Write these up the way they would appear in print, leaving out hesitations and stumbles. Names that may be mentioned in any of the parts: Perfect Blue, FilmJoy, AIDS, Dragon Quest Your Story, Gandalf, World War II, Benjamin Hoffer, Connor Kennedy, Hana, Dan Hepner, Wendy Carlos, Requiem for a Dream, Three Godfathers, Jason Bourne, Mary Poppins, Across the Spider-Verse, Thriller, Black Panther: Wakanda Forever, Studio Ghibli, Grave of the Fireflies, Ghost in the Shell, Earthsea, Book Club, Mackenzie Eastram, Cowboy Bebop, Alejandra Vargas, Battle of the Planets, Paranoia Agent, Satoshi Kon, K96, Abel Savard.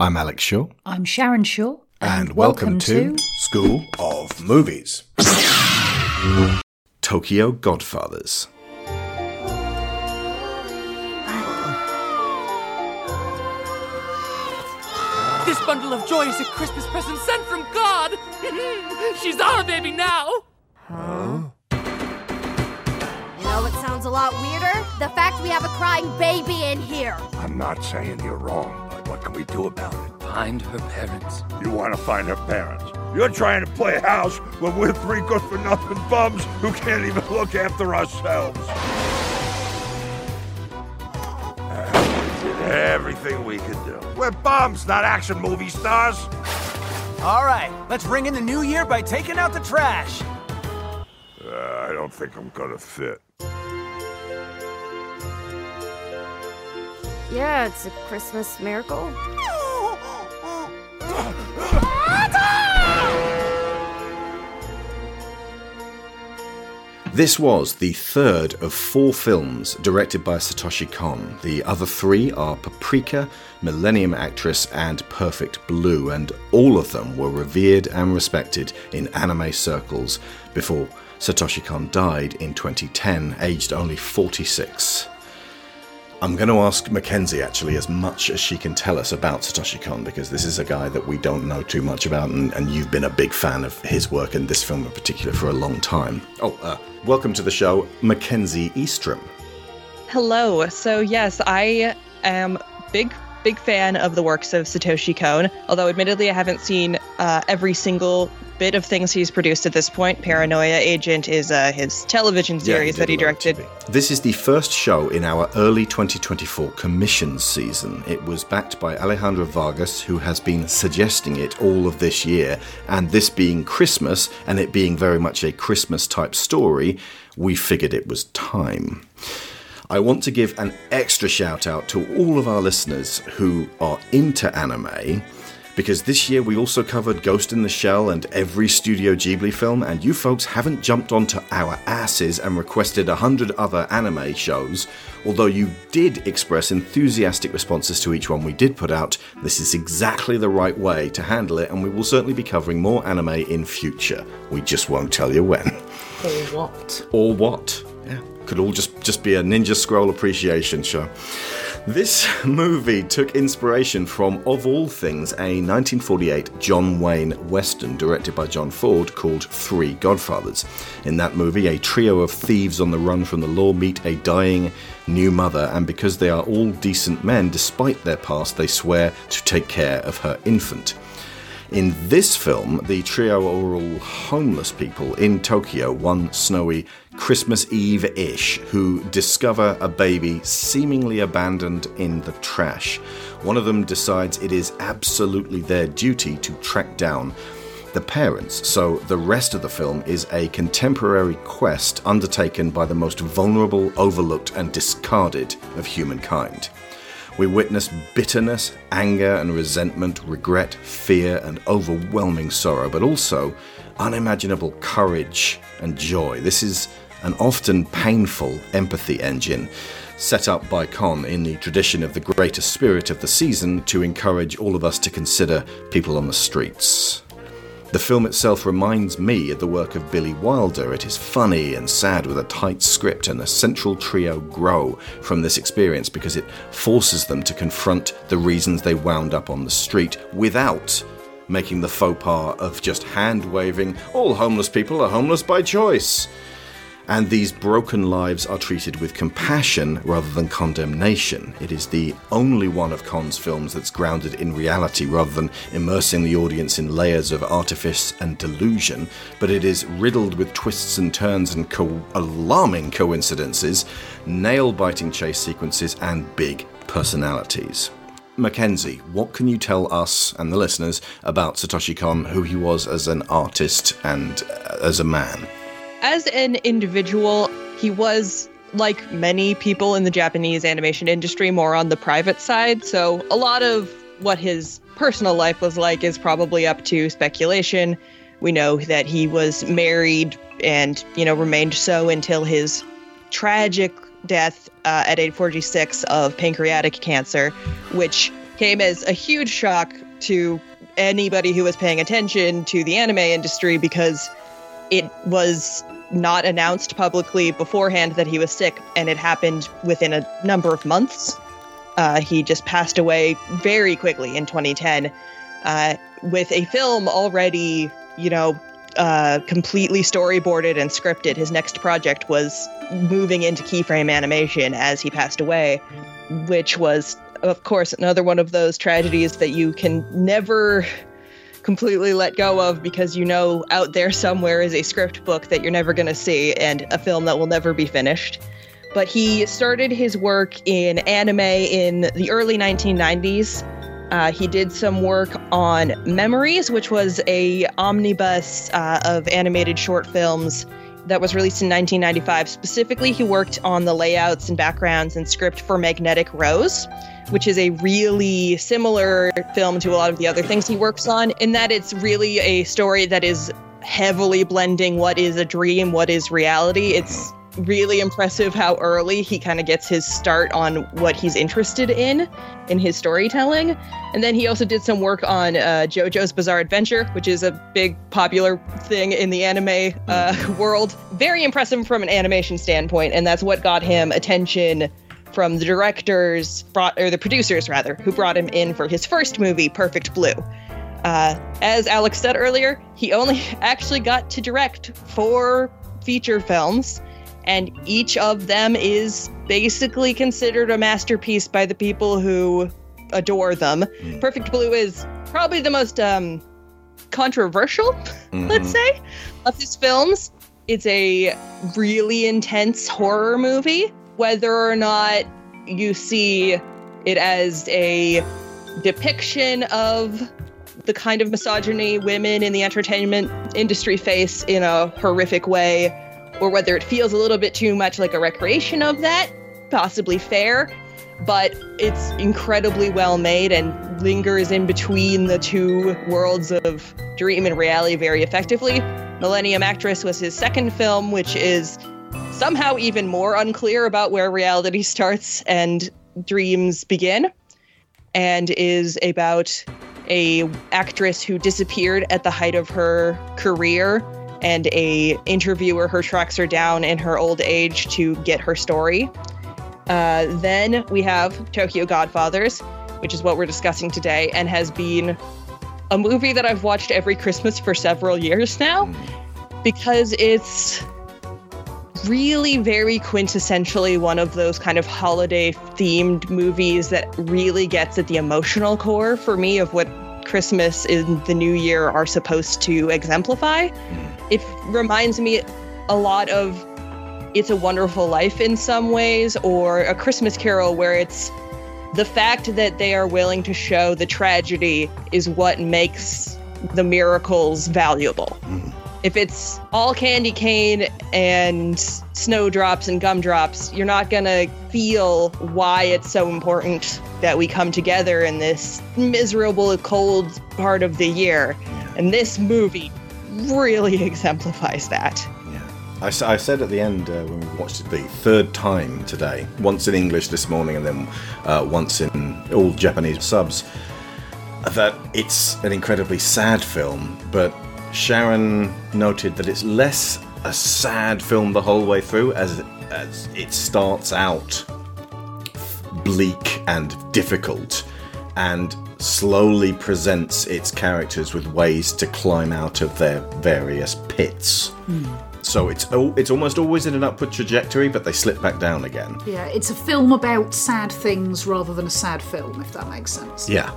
I'm Alex Shaw. I'm Sharon Shaw. And welcome to School of Movies. Tokyo Godfathers. This bundle of joy is a Christmas present sent from God. She's our baby now. Huh? You know what sounds a lot weirder? The fact we have a crying baby in here. I'm not saying you're wrong, but what can we do about it? Find her parents. You want to find her parents? You're trying to play house when we're three good-for-nothing bums who can't even look after ourselves. Everything we could do. We're bums, not action movie stars. All right, let's ring in the new year by taking out the trash. I don't think I'm gonna fit. Yeah, it's a Christmas miracle. This was the third of four films directed by Satoshi Kon. The other three are Paprika, Millennium Actress, and Perfect Blue, and all of them were revered and respected in anime circles before Satoshi Kon died in 2010, aged only 46. I'm going to ask Mackenzie, actually, as much as she can tell us about Satoshi Kon, because this is a guy that we don't know too much about, and you've been a big fan of his work, and this film in particular, for a long time. Welcome to the show, Mackenzie Eastram. Hello. So, yes, I am big fan of the works of Satoshi Kon, although admittedly I haven't seen every single bit of things he's produced at this point. Paranoia Agent is his television series that he directed. This is the first show in our early 2024 commission season. It was backed by Alejandra Vargas, who has been suggesting it all of this year, and this being Christmas and it being very much a Christmas type story, we figured it was time. I want to give an extra shout out to all of our listeners who are into anime, because this year we also covered Ghost in the Shell and every Studio Ghibli film, and you folks haven't jumped onto our asses and requested 100 other anime shows, although you did express enthusiastic responses to each one we did put out. This is exactly the right way to handle it, and we will certainly be covering more anime in future. We just won't tell you when. Or what. Yeah. Could all just be a Ninja Scroll appreciation show. This movie took inspiration from, of all things, a 1948 John Wayne Western directed by John Ford called Three Godfathers. In that movie, a trio of thieves on the run from the law meet a dying new mother, and because they are all decent men, despite their past, they swear to take care of her infant. In this film, the trio are all homeless people in Tokyo one snowy Christmas Eve-ish who discover a baby seemingly abandoned in the trash. One of them decides it is absolutely their duty to track down the parents, so the rest of the film is a contemporary quest undertaken by the most vulnerable, overlooked, and discarded of humankind. We witness bitterness, anger and resentment, regret, fear and overwhelming sorrow, but also unimaginable courage and joy. This is an often painful empathy engine set up by Kon in the tradition of the greater spirit of the season to encourage all of us to consider people on the streets. The film itself reminds me of the work of Billy Wilder. It is funny and sad with a tight script, and the central trio grow from this experience because it forces them to confront the reasons they wound up on the street without making the faux pas of just hand-waving, all homeless people are homeless by choice. And these broken lives are treated with compassion rather than condemnation. It is the only one of Kon's films that's grounded in reality rather than immersing the audience in layers of artifice and delusion, but it is riddled with twists and turns and alarming coincidences, nail-biting chase sequences, and big personalities. Mackenzie, what can you tell us and the listeners about Satoshi Kon, who he was as an artist and as a man? As an individual, he was, like many people in the Japanese animation industry, more on the private side. So a lot of what his personal life was like is probably up to speculation. We know that he was married and, remained so until his tragic death at age 46 of pancreatic cancer, which came as a huge shock to anybody who was paying attention to the anime industry, because it was not announced publicly beforehand that he was sick, and it happened within a number of months. He just passed away very quickly in 2010, with a film already, completely storyboarded and scripted. His next project was moving into keyframe animation as he passed away, which was, of course, another one of those tragedies that you can never completely let go of, because you know out there somewhere is a script book that you're never going to see and a film that will never be finished. But he started his work in anime in the early 1990s. He did some work on Memories, which was a omnibus of animated short films that was released in 1995. Specifically, he worked on the layouts and backgrounds and script for Magnetic Rose, which is a really similar film to a lot of the other things he works on, in that it's really a story that is heavily blending what is a dream, what is reality. It's really impressive how early he kind of gets his start on what he's interested in his storytelling. And then he also did some work on JoJo's Bizarre Adventure, which is a big popular thing in the anime world. Very impressive from an animation standpoint, and that's what got him attention from the producers, who brought him in for his first movie, Perfect Blue. As Alex said earlier, he only actually got to direct 4 feature films, and each of them is basically considered a masterpiece by the people who adore them. Perfect Blue is probably the most controversial, let's say, of his films. It's a really intense horror movie. Whether or not you see it as a depiction of the kind of misogyny women in the entertainment industry face in a horrific way, or whether it feels a little bit too much like a recreation of that, possibly fair, but it's incredibly well made and lingers in between the two worlds of dream and reality very effectively. Millennium Actress was his second film, which is somehow even more unclear about where reality starts and dreams begin, and is about an actress who disappeared at the height of her career, and an interviewer who tracks her down in her old age to get her story. Then we have Tokyo Godfathers, which is what we're discussing today, and has been a movie that I've watched every Christmas for several years now, because it's really very quintessentially one of those kind of holiday-themed movies that really gets at the emotional core for me of what Christmas and the New Year are supposed to exemplify. It reminds me a lot of It's a Wonderful Life in some ways, or A Christmas Carol, where it's the fact that they are willing to show the tragedy is what makes the miracles valuable. If it's all candy cane and snowdrops and gumdrops, you're not going to feel why it's so important that we come together in this miserable, cold part of the year. And this movie really exemplifies that. Yeah, I said at the end when we watched it the third time today, once in English this morning and then once in all Japanese subs, that it's an incredibly sad film, but Sharon noted that it's less a sad film the whole way through, as it starts out bleak and difficult and slowly presents its characters with ways to climb out of their various pits. So it's almost always in an upward trajectory, but they slip back down again. Yeah, it's a film about sad things rather than a sad film, if that makes sense. Yeah,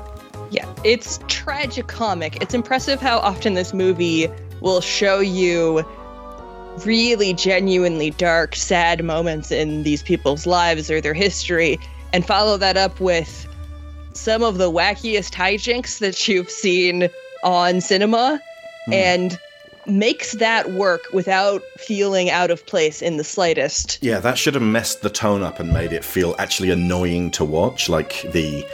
it's tragicomic. It's impressive how often this movie will show you really genuinely dark, sad moments in these people's lives or their history, and follow that up with some of the wackiest hijinks that you've seen on cinema, and makes that work without feeling out of place in the slightest. Yeah, that should have messed the tone up and made it feel actually annoying to watch, like the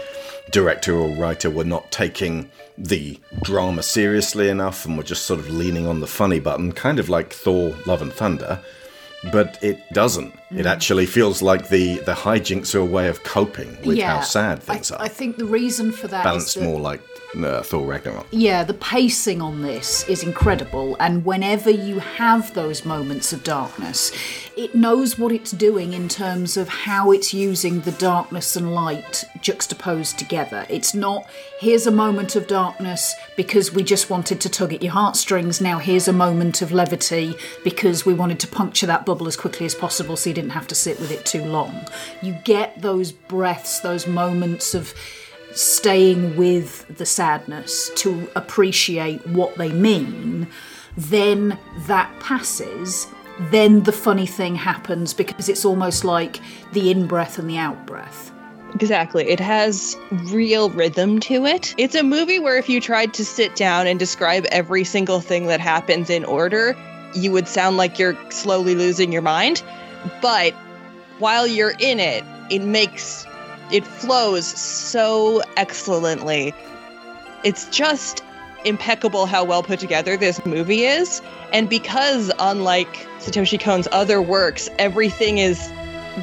director or writer were not taking the drama seriously enough and were just sort of leaning on the funny button, kind of like Thor: Love and Thunder, but it doesn't. It actually feels like the hijinks are a way of coping with how sad things are. I think the reason for that is more like Thor Ragnarok. Yeah, the pacing on this is incredible, and whenever you have those moments of darkness, it knows what it's doing in terms of how it's using the darkness and light juxtaposed together. It's not, here's a moment of darkness because we just wanted to tug at your heartstrings, now here's a moment of levity because we wanted to puncture that bubble as quickly as possible so you didn't have to sit with it too long. You get those breaths, those moments of staying with the sadness to appreciate what they mean, then that passes, then the funny thing happens, because it's almost like the in-breath and the out-breath. Exactly. It has real rhythm to it. It's a movie where if you tried to sit down and describe every single thing that happens in order, you would sound like you're slowly losing your mind. But while you're in it, it flows so excellently. It's just impeccable how well put together this movie is. And because, unlike Satoshi Kon's other works, everything is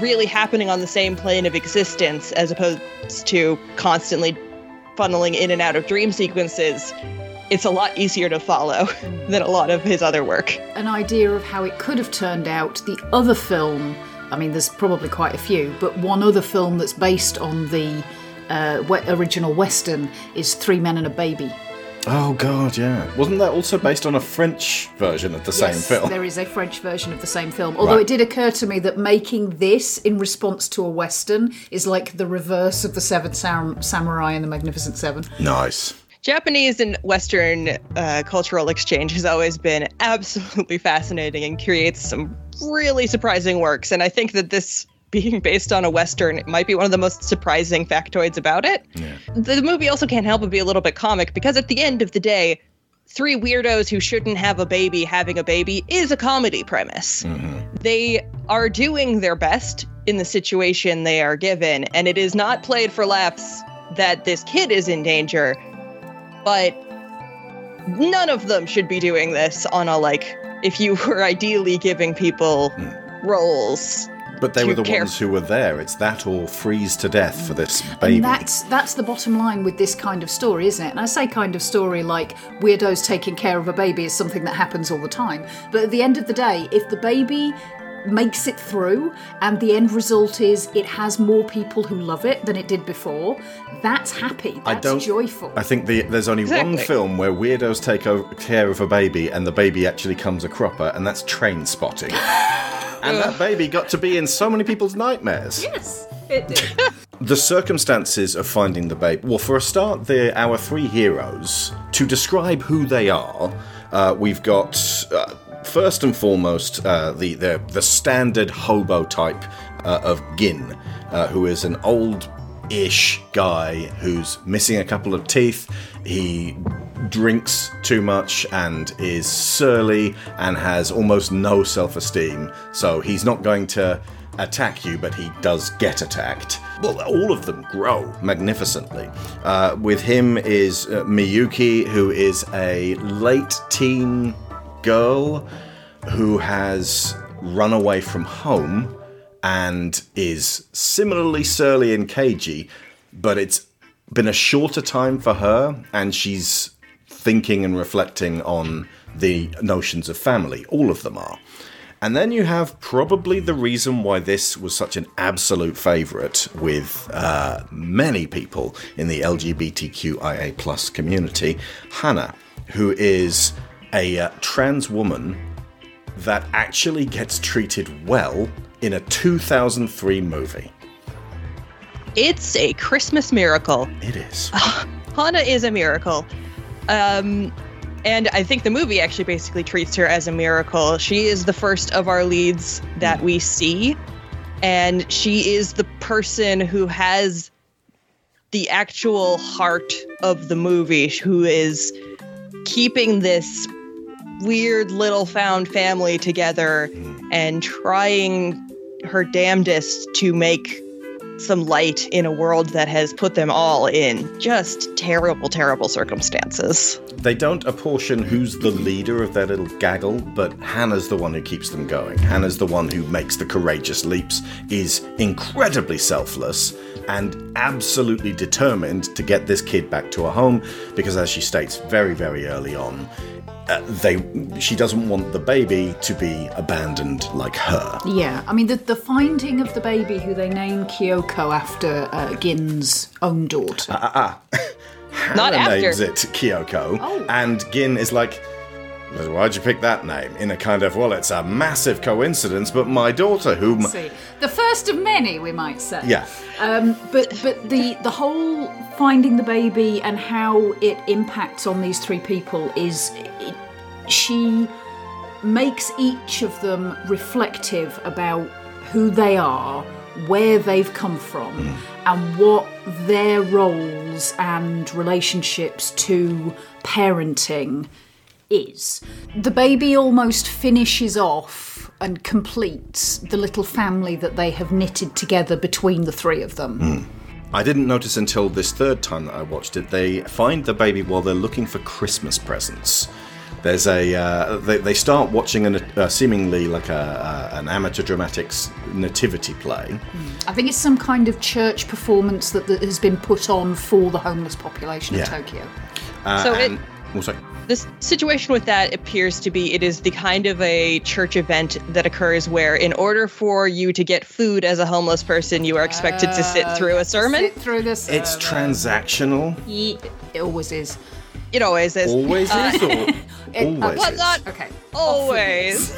really happening on the same plane of existence as opposed to constantly funneling in and out of dream sequences, it's a lot easier to follow than a lot of his other work. An idea of how it could have turned out, the other film, I mean, there's probably quite a few, but one other film that's based on the original Western is Three Men and a Baby. Oh, God, yeah. Wasn't that also based on a French version of the same film? Yes, there is a French version of the same film. Although it did occur to me that making this in response to a Western is like the reverse of The Seven Samurai and The Magnificent Seven. Nice. Japanese and Western cultural exchange has always been absolutely fascinating and creates some really surprising works. And I think that this being based on a Western might be one of the most surprising factoids about it. Yeah. The movie also can't help but be a little bit comic, because at the end of the day, three weirdos who shouldn't have a baby having a baby is a comedy premise. Mm-hmm. They are doing their best in the situation they are given, and it is not played for laughs that this kid is in danger. But none of them should be doing this on a, like, if you were ideally giving people roles. But they were the ones who were there. It's that or freeze to death for this baby. And that's the bottom line with this kind of story, isn't it? And I say kind of story like weirdos taking care of a baby is something that happens all the time. But at the end of the day, if the baby makes it through and the end result is it has more people who love it than it did before, that's happy, that's joyful. I think there's only one film where weirdos take care of a baby and the baby actually comes a cropper, and that's Train Spotting. And that baby got to be in so many people's nightmares. Yes, it did. The circumstances of finding the baby. Well, for a start, our three heroes, to describe who they are, we've got first and foremost, the standard hobo type of Gin, who is an old-ish guy who's missing a couple of teeth. He drinks too much and is surly and has almost no self-esteem. So he's not going to attack you, but he does get attacked. Well, all of them grow magnificently. With him is Miyuki, who is a late-teen girl who has run away from home and is similarly surly and cagey, but it's been a shorter time for her, and she's thinking and reflecting on the notions of family. All of them are. And then you have probably the reason why this was such an absolute favourite with many people in the LGBTQIA plus community, Hana, who is a trans woman that actually gets treated well in a 2003 movie. It's a Christmas miracle. It is. Hana is a miracle. And I think the movie actually basically treats her as a miracle. She is the first of our leads that we see. And she is the person who has the actual heart of the movie, who is keeping this weird little found family together and trying her damnedest to make some light in a world that has put them all in just terrible, terrible circumstances. They don't apportion who's the leader of their little gaggle, but Hana's the one who keeps them going. Hana's the one who makes the courageous leaps, is incredibly selfless, and absolutely determined to get this kid back to her home, because as she states very, very early on, she doesn't want the baby to be abandoned like her. Yeah, I mean, the finding of the baby, who they name Kyoko after Gin's own daughter. Hana names it Kyoko, and Gin is like, why'd you pick that name? In a kind of, well, it's a massive coincidence, but my daughter, whom... See, the first of many, we might say. Yeah. But the whole finding the baby and how it impacts on these three people is... She makes each of them reflective about who they are, where they've come from, and what their roles and relationships to parenting is. The baby almost finishes off and completes the little family that they have knitted together between the three of them. I didn't notice until this third time that I watched it, they find the baby while they're looking for Christmas presents. There's a they start watching seemingly like an amateur dramatics nativity play. I think it's some kind of church performance that has been put on for the homeless population of Tokyo. The situation with that appears to be it is the kind of a church event that occurs where in order for you to get food as a homeless person, you are expected to sit through a sermon. Sit through this. It's transactional. It always is. It always is. Always is or always is? Okay. Always.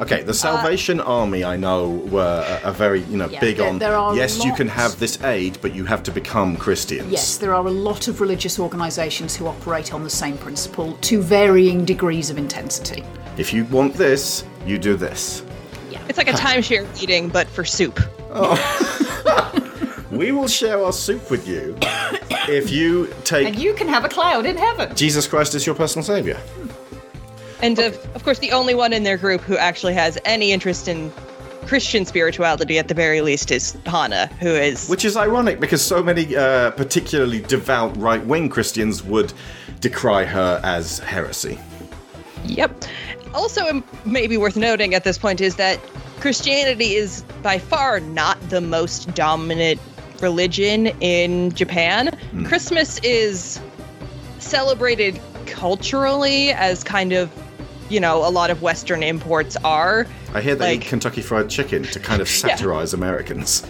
Okay, the Salvation Army, I know, were a very, big on, yes, you can have this aid, but you have to become Christians. Yes, there are a lot of religious organisations who operate on the same principle to varying degrees of intensity. If you want this, you do this. Yeah. It's like a timeshare meeting, but for soup. Oh. We will share our soup with you. If you take... And you can have a cloud in heaven. Jesus Christ is your personal saviour. And, of course, the only one in their group who actually has any interest in Christian spirituality, at the very least, is Hana, who is... Which is ironic, because so many particularly devout right-wing Christians would decry her as heresy. Yep. Also, maybe worth noting at this point is that Christianity is by far not the most dominant religion in Japan. Christmas is celebrated culturally as kind of, a lot of Western imports are. I hear they eat Kentucky Fried Chicken to kind of satirize Americans.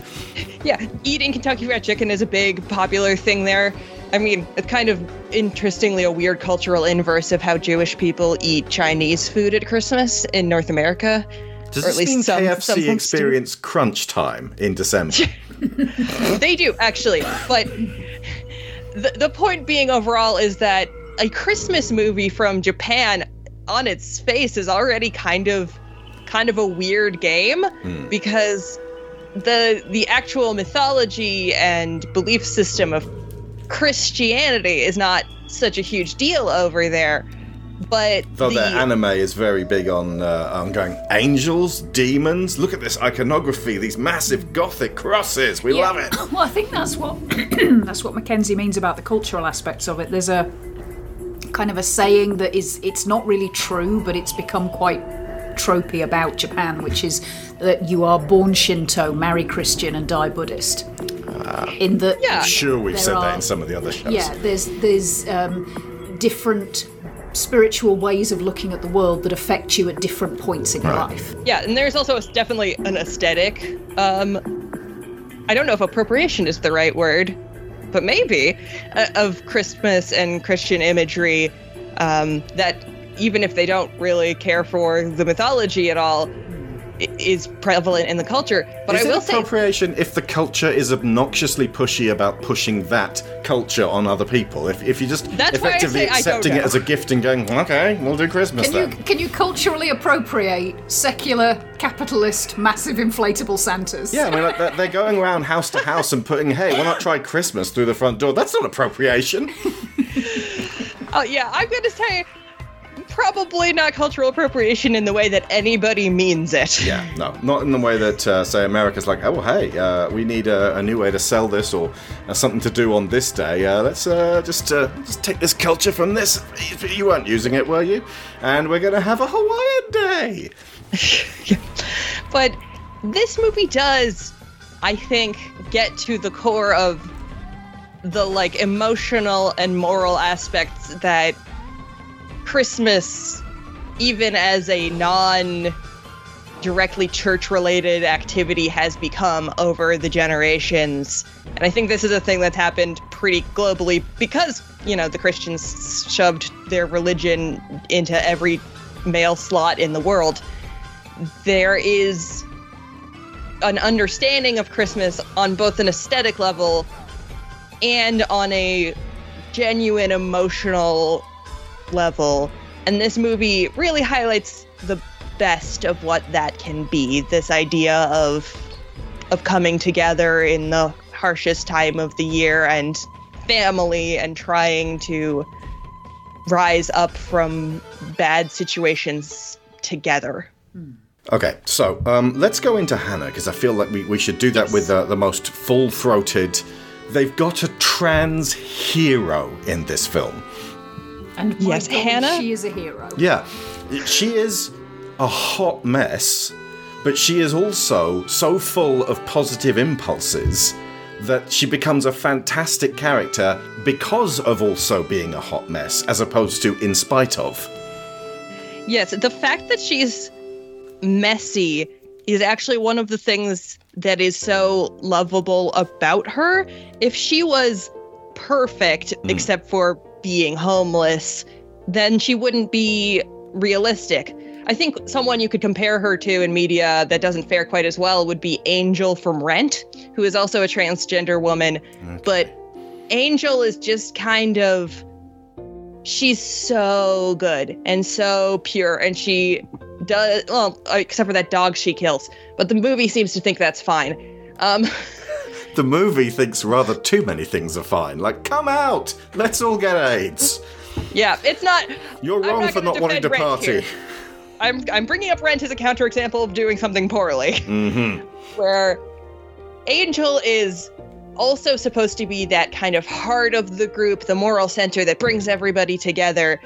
Yeah, eating Kentucky Fried Chicken is a big popular thing there. I mean, it's kind of interestingly a weird cultural inverse of how Jewish people eat Chinese food at Christmas in North America. Does this mean KFC experience crunch time in December? They do, actually. But the point being overall is that a Christmas movie from Japan on its face is already kind of a weird game because the actual mythology and belief system of Christianity is not such a huge deal over there. But though their anime is very big on ongoing angels, demons. Look at this iconography, these massive gothic crosses. We love it. Well, I think that's what that's what Mackenzie means about the cultural aspects of it. There's a kind of a saying that it's not really true, but it's become quite tropey about Japan, which is that you are born Shinto, marry Christian, and die Buddhist. In the I'm sure we've said that in some of the other shows. Yeah, there's different spiritual ways of looking at the world that affect you at different points in your life. Yeah, and there's also definitely an aesthetic. I don't know if appropriation is the right word, but maybe, of Christmas and Christian imagery that even if they don't really care for the mythology at all, is prevalent in the culture. But is I will say appropriation if the culture is obnoxiously pushy about pushing that culture on other people. If you just that's effectively accepting it as a gift and going, okay, we'll do Christmas then. Can you culturally appropriate secular capitalist massive inflatable Santas? Yeah, I mean, like, they're going around house to house and putting, hey, why not try Christmas through the front door? That's not appropriation. Oh yeah, I'm going to say probably not cultural appropriation in the way that anybody means it. Yeah, no, not in the way that, say, America's like, oh, well, hey, we need a new way to sell this or something to do on this day. Let's just take this culture from this. You weren't using it, were you? And we're going to have a Hawaiian day. Yeah. But this movie does, I think, get to the core of the like emotional and moral aspects that Christmas, even as a non-directly church-related activity, has become over the generations. And I think this is a thing that's happened pretty globally because, you know, the Christians shoved their religion into every male slot in the world. There is an understanding of Christmas on both an aesthetic level and on a genuine emotional level. And this movie really highlights the best of what that can be. This idea of coming together in the harshest time of the year and family and trying to rise up from bad situations together. Okay, so let's go into Hana, because I feel like we should do that with the most full-throated. They've got a trans hero in this film. And yes, Hana. She is a hero. Yeah. She is a hot mess, but she is also so full of positive impulses that she becomes a fantastic character because of also being a hot mess, as opposed to in spite of. Yes, the fact that she's messy is actually one of the things that is so lovable about her. If she was perfect, except for being homeless, then she wouldn't be realistic. I think someone you could compare her to in media that doesn't fare quite as well would be Angel from Rent, who is also a transgender woman. Okay. But Angel is just kind of... she's so good and so pure, and she does, well, except for that dog she kills. But the movie seems to think that's fine. The movie thinks rather too many things are fine. Like, come out! Let's all get AIDS! Yeah, it's not... You're wrong for not wanting to party. I'm bringing up Rent as a counterexample of doing something poorly. Mm-hmm. Where Angel is also supposed to be that kind of heart of the group, the moral center that brings everybody together.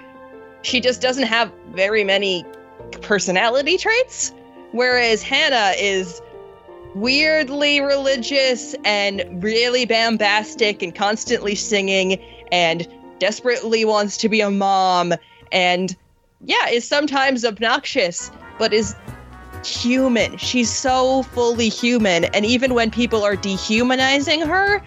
She just doesn't have very many personality traits, whereas Hana is weirdly religious and really bombastic and constantly singing and desperately wants to be a mom and, yeah, is sometimes obnoxious, but is human. She's so fully human, and even when people are dehumanizing her,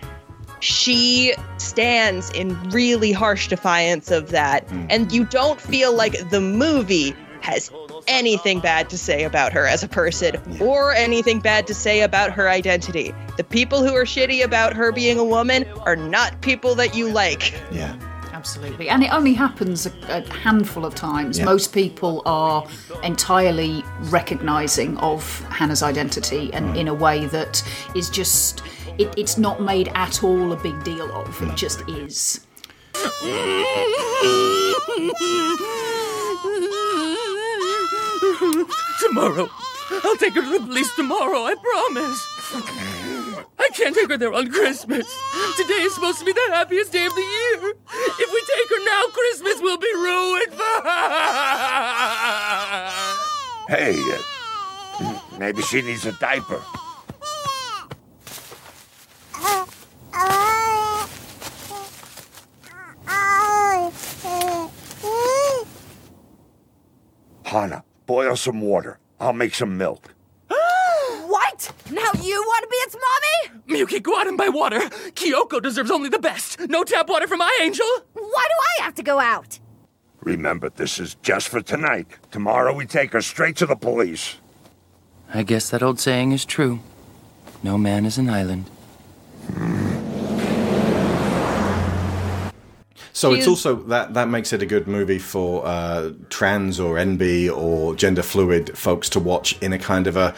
she stands in really harsh defiance of that, and you don't feel like the movie has anything bad to say about her as a person or anything bad to say about her identity. The people who are shitty about her being a woman are not people that you like. Yeah. Absolutely. And it only happens a handful of times. Yeah. Most people are entirely recognising of Hana's identity and in a way that is just... It's not made at all a big deal of. It just is. Tomorrow. I'll take her to the police tomorrow, I promise. I can't take her there on Christmas. Today is supposed to be the happiest day of the year. If we take her now, Christmas will be ruined for her. Hey, maybe she needs a diaper. Hana, boil some water. I'll make some milk. What? Now you want to be its mommy? Miyuki, go out and buy water. Kyoko deserves only the best. No tap water for my Angel. Why do I have to go out? Remember, this is just for tonight. Tomorrow we take her straight to the police. I guess that old saying is true. No man is an island. So it's also that makes it a good movie for trans or NB or gender fluid folks to watch in a kind of a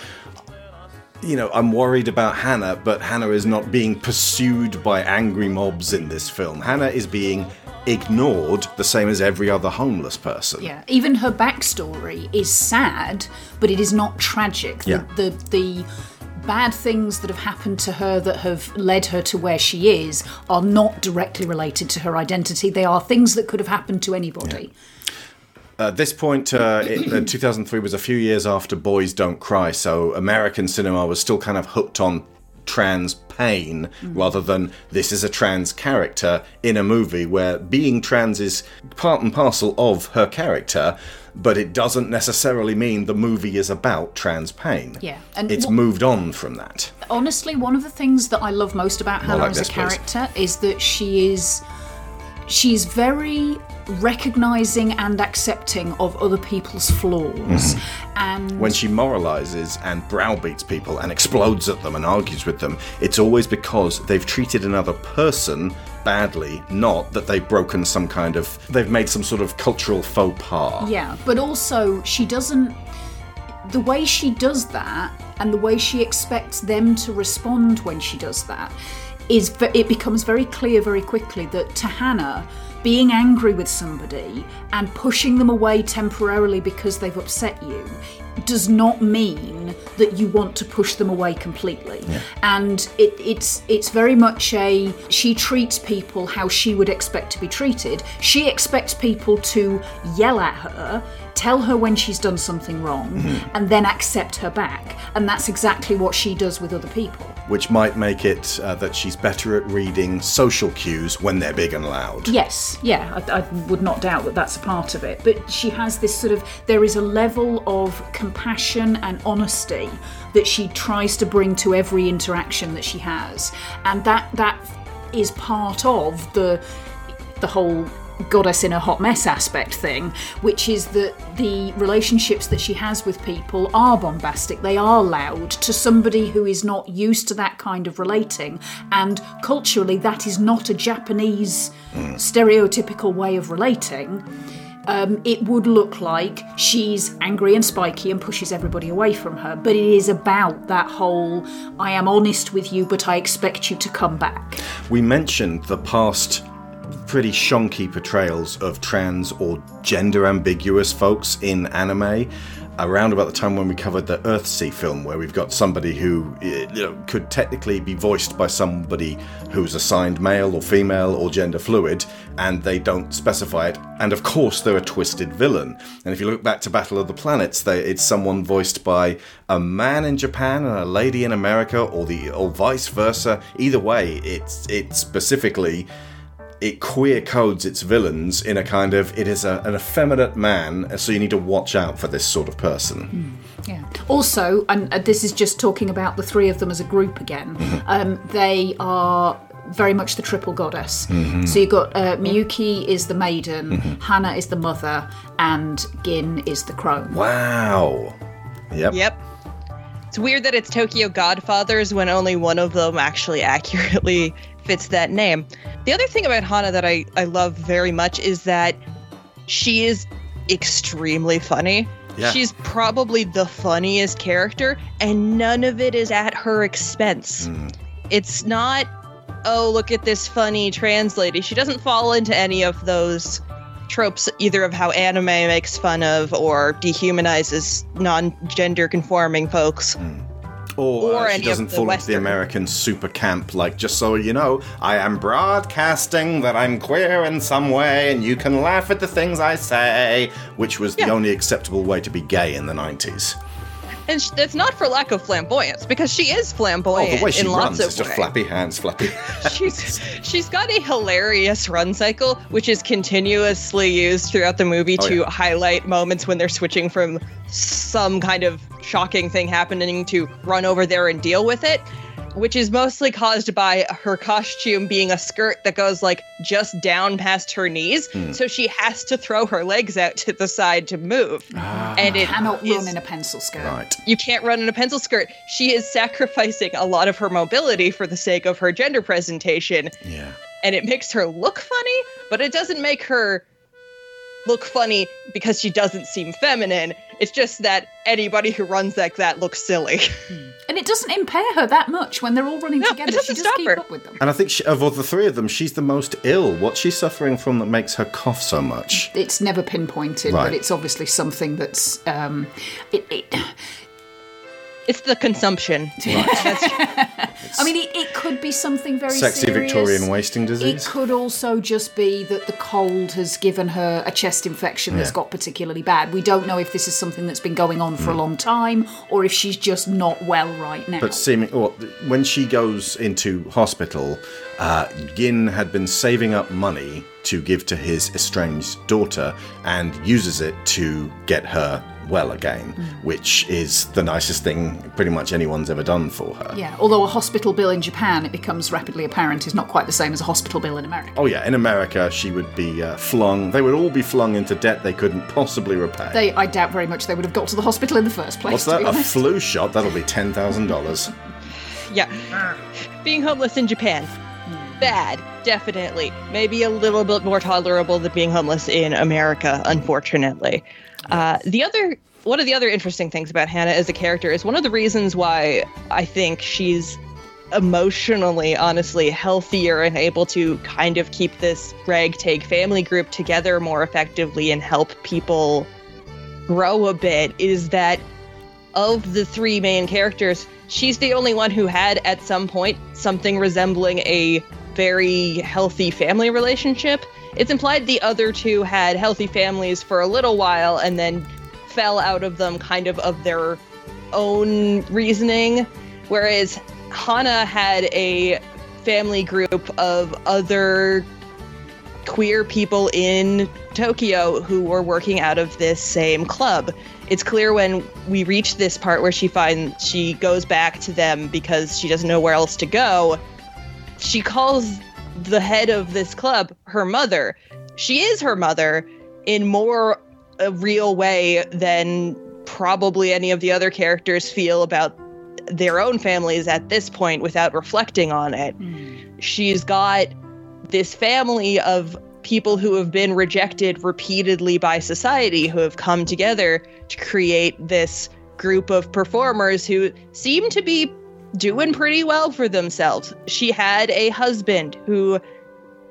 you know, I'm worried about Hana, but Hana is not being pursued by angry mobs in this film. Hana is being ignored the same as every other homeless person. Yeah, even her backstory is sad, but it is not tragic. Yeah. The bad things that have happened to her that have led her to where she is are not directly related to her identity. They are things that could have happened to anybody. Yeah. At this point, 2003 was a few years after Boys Don't Cry, so American cinema was still kind of hooked on trans pain rather than this is a trans character in a movie where being trans is part and parcel of her character, but it doesn't necessarily mean the movie is about trans pain. Yeah, and it's moved on from that. Honestly, one of the things that I love most about Hana as a character is that she's very recognising and accepting of other people's flaws. Mm-hmm. And when she moralises and browbeats people and explodes at them and argues with them, it's always because they've treated another person badly, not that they've broken some kind of... they've made some sort of cultural faux pas. Yeah, but also she doesn't... the way she does that and the way she expects them to respond when she does that is... it becomes very clear very quickly that to Hana, being angry with somebody and pushing them away temporarily because they've upset you does not mean that you want to push them away completely. Yeah. And it's very much a... she treats people how she would expect to be treated. She expects people to yell at her, tell her when she's done something wrong, and then accept her back. And that's exactly what she does with other people. Which might make it that she's better at reading social cues when they're big and loud. Yes, yeah, I would not doubt that that's a part of it. But she has this sort of... there is a level of compassion and honesty that she tries to bring to every interaction that she has. And that is part of the whole goddess in a hot mess aspect thing, which is that the relationships that she has with people are bombastic, they are loud to somebody who is not used to that kind of relating, and culturally that is not a Japanese stereotypical way of relating. It would look like she's angry and spiky and pushes everybody away from her, but it is about that whole I am honest with you but I expect you to come back. We mentioned the past pretty shonky portrayals of trans or gender ambiguous folks in anime around about the time when we covered the Earthsea film, where we've got somebody who, you know, could technically be voiced by somebody who's assigned male or female or gender fluid, and they don't specify it, and of course they're a twisted villain. And if you look back to Battle of the Planets, it's someone voiced by a man in Japan and a lady in America, or vice versa. Either way, it's specifically... it queer codes its villains in a kind of... it is an effeminate man, so you need to watch out for this sort of person. Yeah. Also, and this is just talking about the three of them as a group again, they are very much the triple goddess. Mm-hmm. So you've got Miyuki is the maiden, Hana is the mother, and Gin is the crone. Wow. Yep. It's weird that it's Tokyo Godfathers when only one of them actually accurately... fits that name. The other thing about Hana that I love very much is that she is extremely funny. Yeah. She's probably the funniest character, and none of it is at her expense. It's not, oh, look at this funny trans lady. She doesn't fall into any of those tropes, either of how anime makes fun of or dehumanizes non-gender conforming folks. Or she doesn't fall into the American super camp, like, just so you know, I am broadcasting that I'm queer in some way and you can laugh at the things I say, which was the only acceptable way to be gay in the 90s. And it's not for lack of flamboyance, because she is flamboyant in lots of ways. Oh, the way she runs is just flappy hands. She's got a hilarious run cycle, which is continuously used throughout the movie to highlight moments when they're switching from some kind of shocking thing happening to run over there and deal with it, which is mostly caused by her costume being a skirt that goes, like, just down past her knees. So she has to throw her legs out to the side to move. And it cannot run in a pencil skirt. Right. You can't run in a pencil skirt. She is sacrificing a lot of her mobility for the sake of her gender presentation. Yeah. And it makes her look funny, but it doesn't make her look funny because she doesn't seem feminine. It's just that anybody who runs like that looks silly. And it doesn't impair her that much when they're all running together. She just keeps up with them. And I think of the three of them, she's the most ill. What's she suffering from that makes her cough so much? It's never pinpointed, right. But it's obviously something that's... It's the consumption. Right. I mean, it could be something very sexy serious. Victorian wasting disease. It could also just be that the cold has given her a chest infection that's got particularly bad. We don't know if this is something that's been going on for a long time or if she's just not well right now. But when she goes into hospital, Gin had been saving up money to give to his estranged daughter and uses it to get her well again, which is the nicest thing pretty much anyone's ever done for her. Yeah, although a hospital bill in Japan, it becomes rapidly apparent, is not quite the same as a hospital bill in America. Oh yeah, in America she would be flung, they would all be flung into debt they couldn't possibly repay. I doubt very much they would have got to the hospital in the first place. What's that, a flu shot? That'll be $10,000. Yeah. Being homeless in Japan. Bad, definitely. Maybe a little bit more tolerable than being homeless in America, unfortunately. One of the other interesting things about Hana as a character is one of the reasons why I think she's emotionally, honestly, healthier and able to kind of keep this ragtag family group together more effectively and help people grow a bit is that of the three main characters, she's the only one who had at some point something resembling a very healthy family relationship. It's implied the other two had healthy families for a little while and then fell out of them kind of their own reasoning, whereas Hana had a family group of other queer people in Tokyo who were working out of this same club. It's clear when we reach this part where she goes back to them because she doesn't know where else to go. She calls the head of this club her mother. She is her mother in more a real way than probably any of the other characters feel about their own families at this point without reflecting on it. She's got this family of people who have been rejected repeatedly by society who have come together to create this group of performers who seem to be doing pretty well for themselves. She had a husband who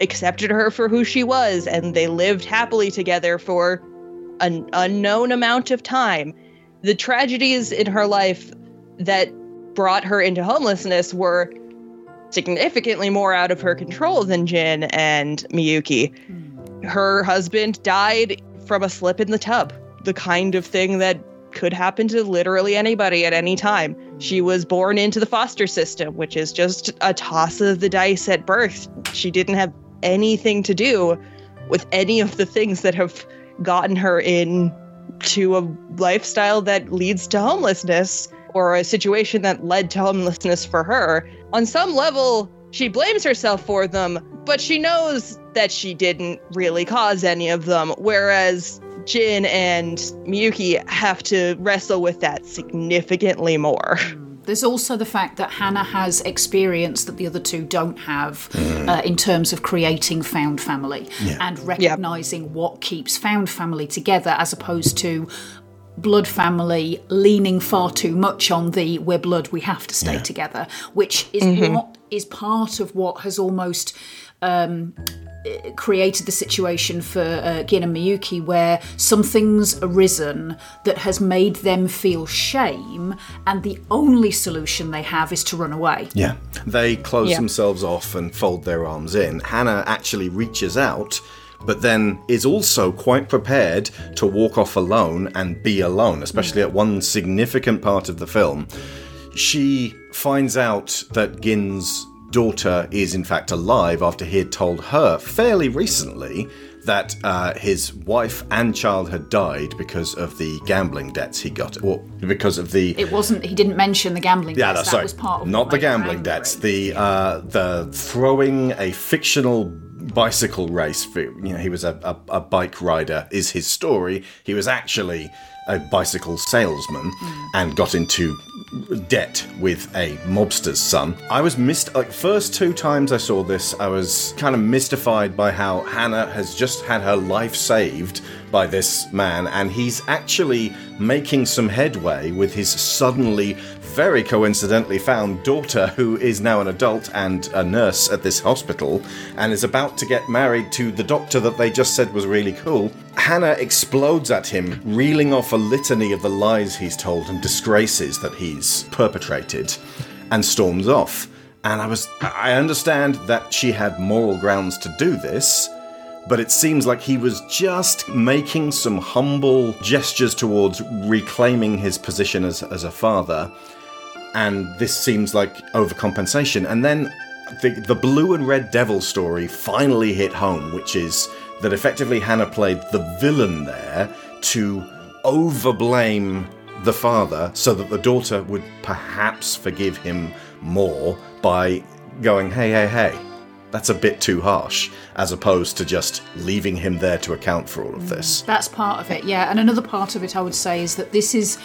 accepted her for who she was, and they lived happily together for an unknown amount of time. The tragedies in her life that brought her into homelessness were significantly more out of her control than Gin and Miyuki. Her husband died from a slip in the tub, the kind of thing that could happen to literally anybody at any time. She was born into the foster system, which is just a toss of the dice at birth. She didn't have anything to do with any of the things that have gotten her into a lifestyle that leads to homelessness, or a situation that led to homelessness for her. On some level, she blames herself for them, but she knows that she didn't really cause any of them, whereas Gin and Miyuki have to wrestle with that significantly more. There's also the fact that Hana has experience that the other two don't have in terms of creating found family and recognising what keeps found family together as opposed to blood family leaning far too much on the we're blood, we have to stay together, which is what is part of what has almost... created the situation for Gin and Miyuki where something's arisen that has made them feel shame, and the only solution they have is to run away. Yeah, they close themselves off and fold their arms in. Hana actually reaches out, but then is also quite prepared to walk off alone and be alone, especially at one significant part of the film. She finds out that Gin's daughter is in fact alive after he had told her fairly recently that his wife and child had died because of the gambling debts he got, or because of the... he didn't mention the gambling debts. That was part of... Not the gambling debts, the throwing a fictional bicycle race. He was a bike rider, is his story. He was actually a bicycle salesman and got into debt with a mobster's son. I was first two times I saw this, I was kind of mystified by how Hana has just had her life saved by this man, and he's actually making some headway with his suddenly very coincidentally found daughter, who is now an adult and a nurse at this hospital, and is about to get married to the doctor that they just said was really cool, Hana explodes at him, reeling off a litany of the lies he's told and disgraces that he's perpetrated, and storms off. And I understand that she had moral grounds to do this, but it seems like he was just making some humble gestures towards reclaiming his position as a father, and this seems like overcompensation. And then the blue and red devil story finally hit home, which is that effectively Hana played the villain there to overblame the father so that the daughter would perhaps forgive him more by going, hey, that's a bit too harsh, as opposed to just leaving him there to account for all of this. That's part of it, yeah. And another part of it, I would say, is that this is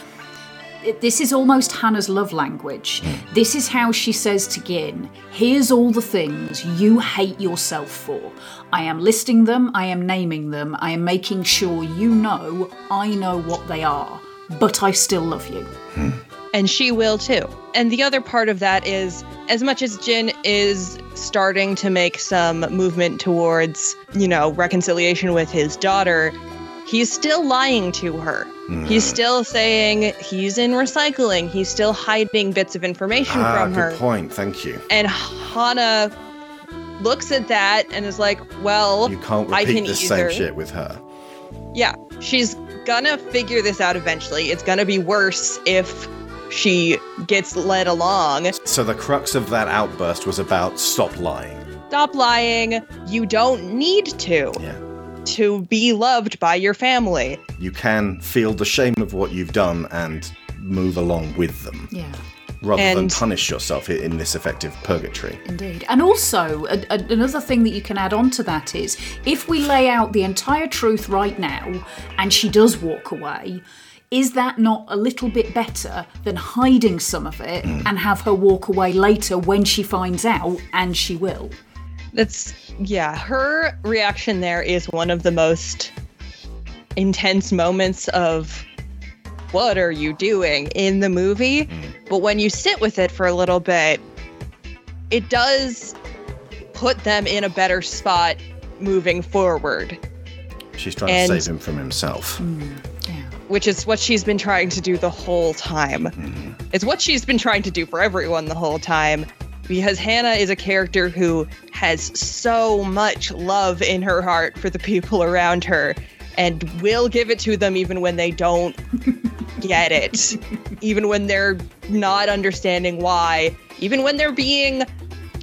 almost Hana's love language. This is how she says to Gin, here's all the things you hate yourself for. I am listing them, I am naming them, I am making sure you know I know what they are, but I still love you. And she will too. And the other part of that is, as much as Gin is starting to make some movement towards, reconciliation with his daughter, he's still lying to her. Mm. He's still saying he's in recycling. He's still hiding bits of information from her. Ah, good point. Thank you. And Hana looks at that and is like, well, you can't repeat same shit with her. Yeah, she's gonna figure this out eventually. It's gonna be worse if she gets led along. So the crux of that outburst was about stop lying. Stop lying. You don't need to be loved by your family. You can feel the shame of what you've done and move along with them. Yeah. Rather than punish yourself in this effective purgatory. Indeed. And also, another thing that you can add on to that is, if we lay out the entire truth right now and she does walk away, is that not a little bit better than hiding some of it and have her walk away later when she finds out? And she will. Her reaction there is one of the most intense moments of what are you doing in the movie? But when you sit with it for a little bit, it does put them in a better spot moving forward. She's trying to save him from himself. Which is what she's been trying to do the whole time. Mm-hmm. It's what she's been trying to do for everyone the whole time, because Hana is a character who has so much love in her heart for the people around her and will give it to them even when they don't get it, even when they're not understanding why, even when they're being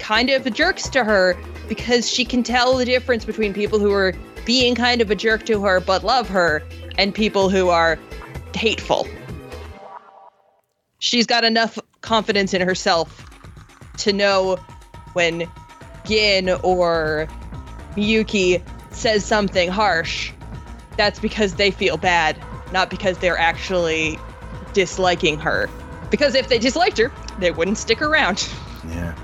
kind of jerks to her, because she can tell the difference between people who are being kind of a jerk to her but love her and people who are hateful. She's got enough confidence in herself to know when Gin or Miyuki says something harsh, that's because they feel bad, not because they're actually disliking her. Because if they disliked her, they wouldn't stick around. Yeah.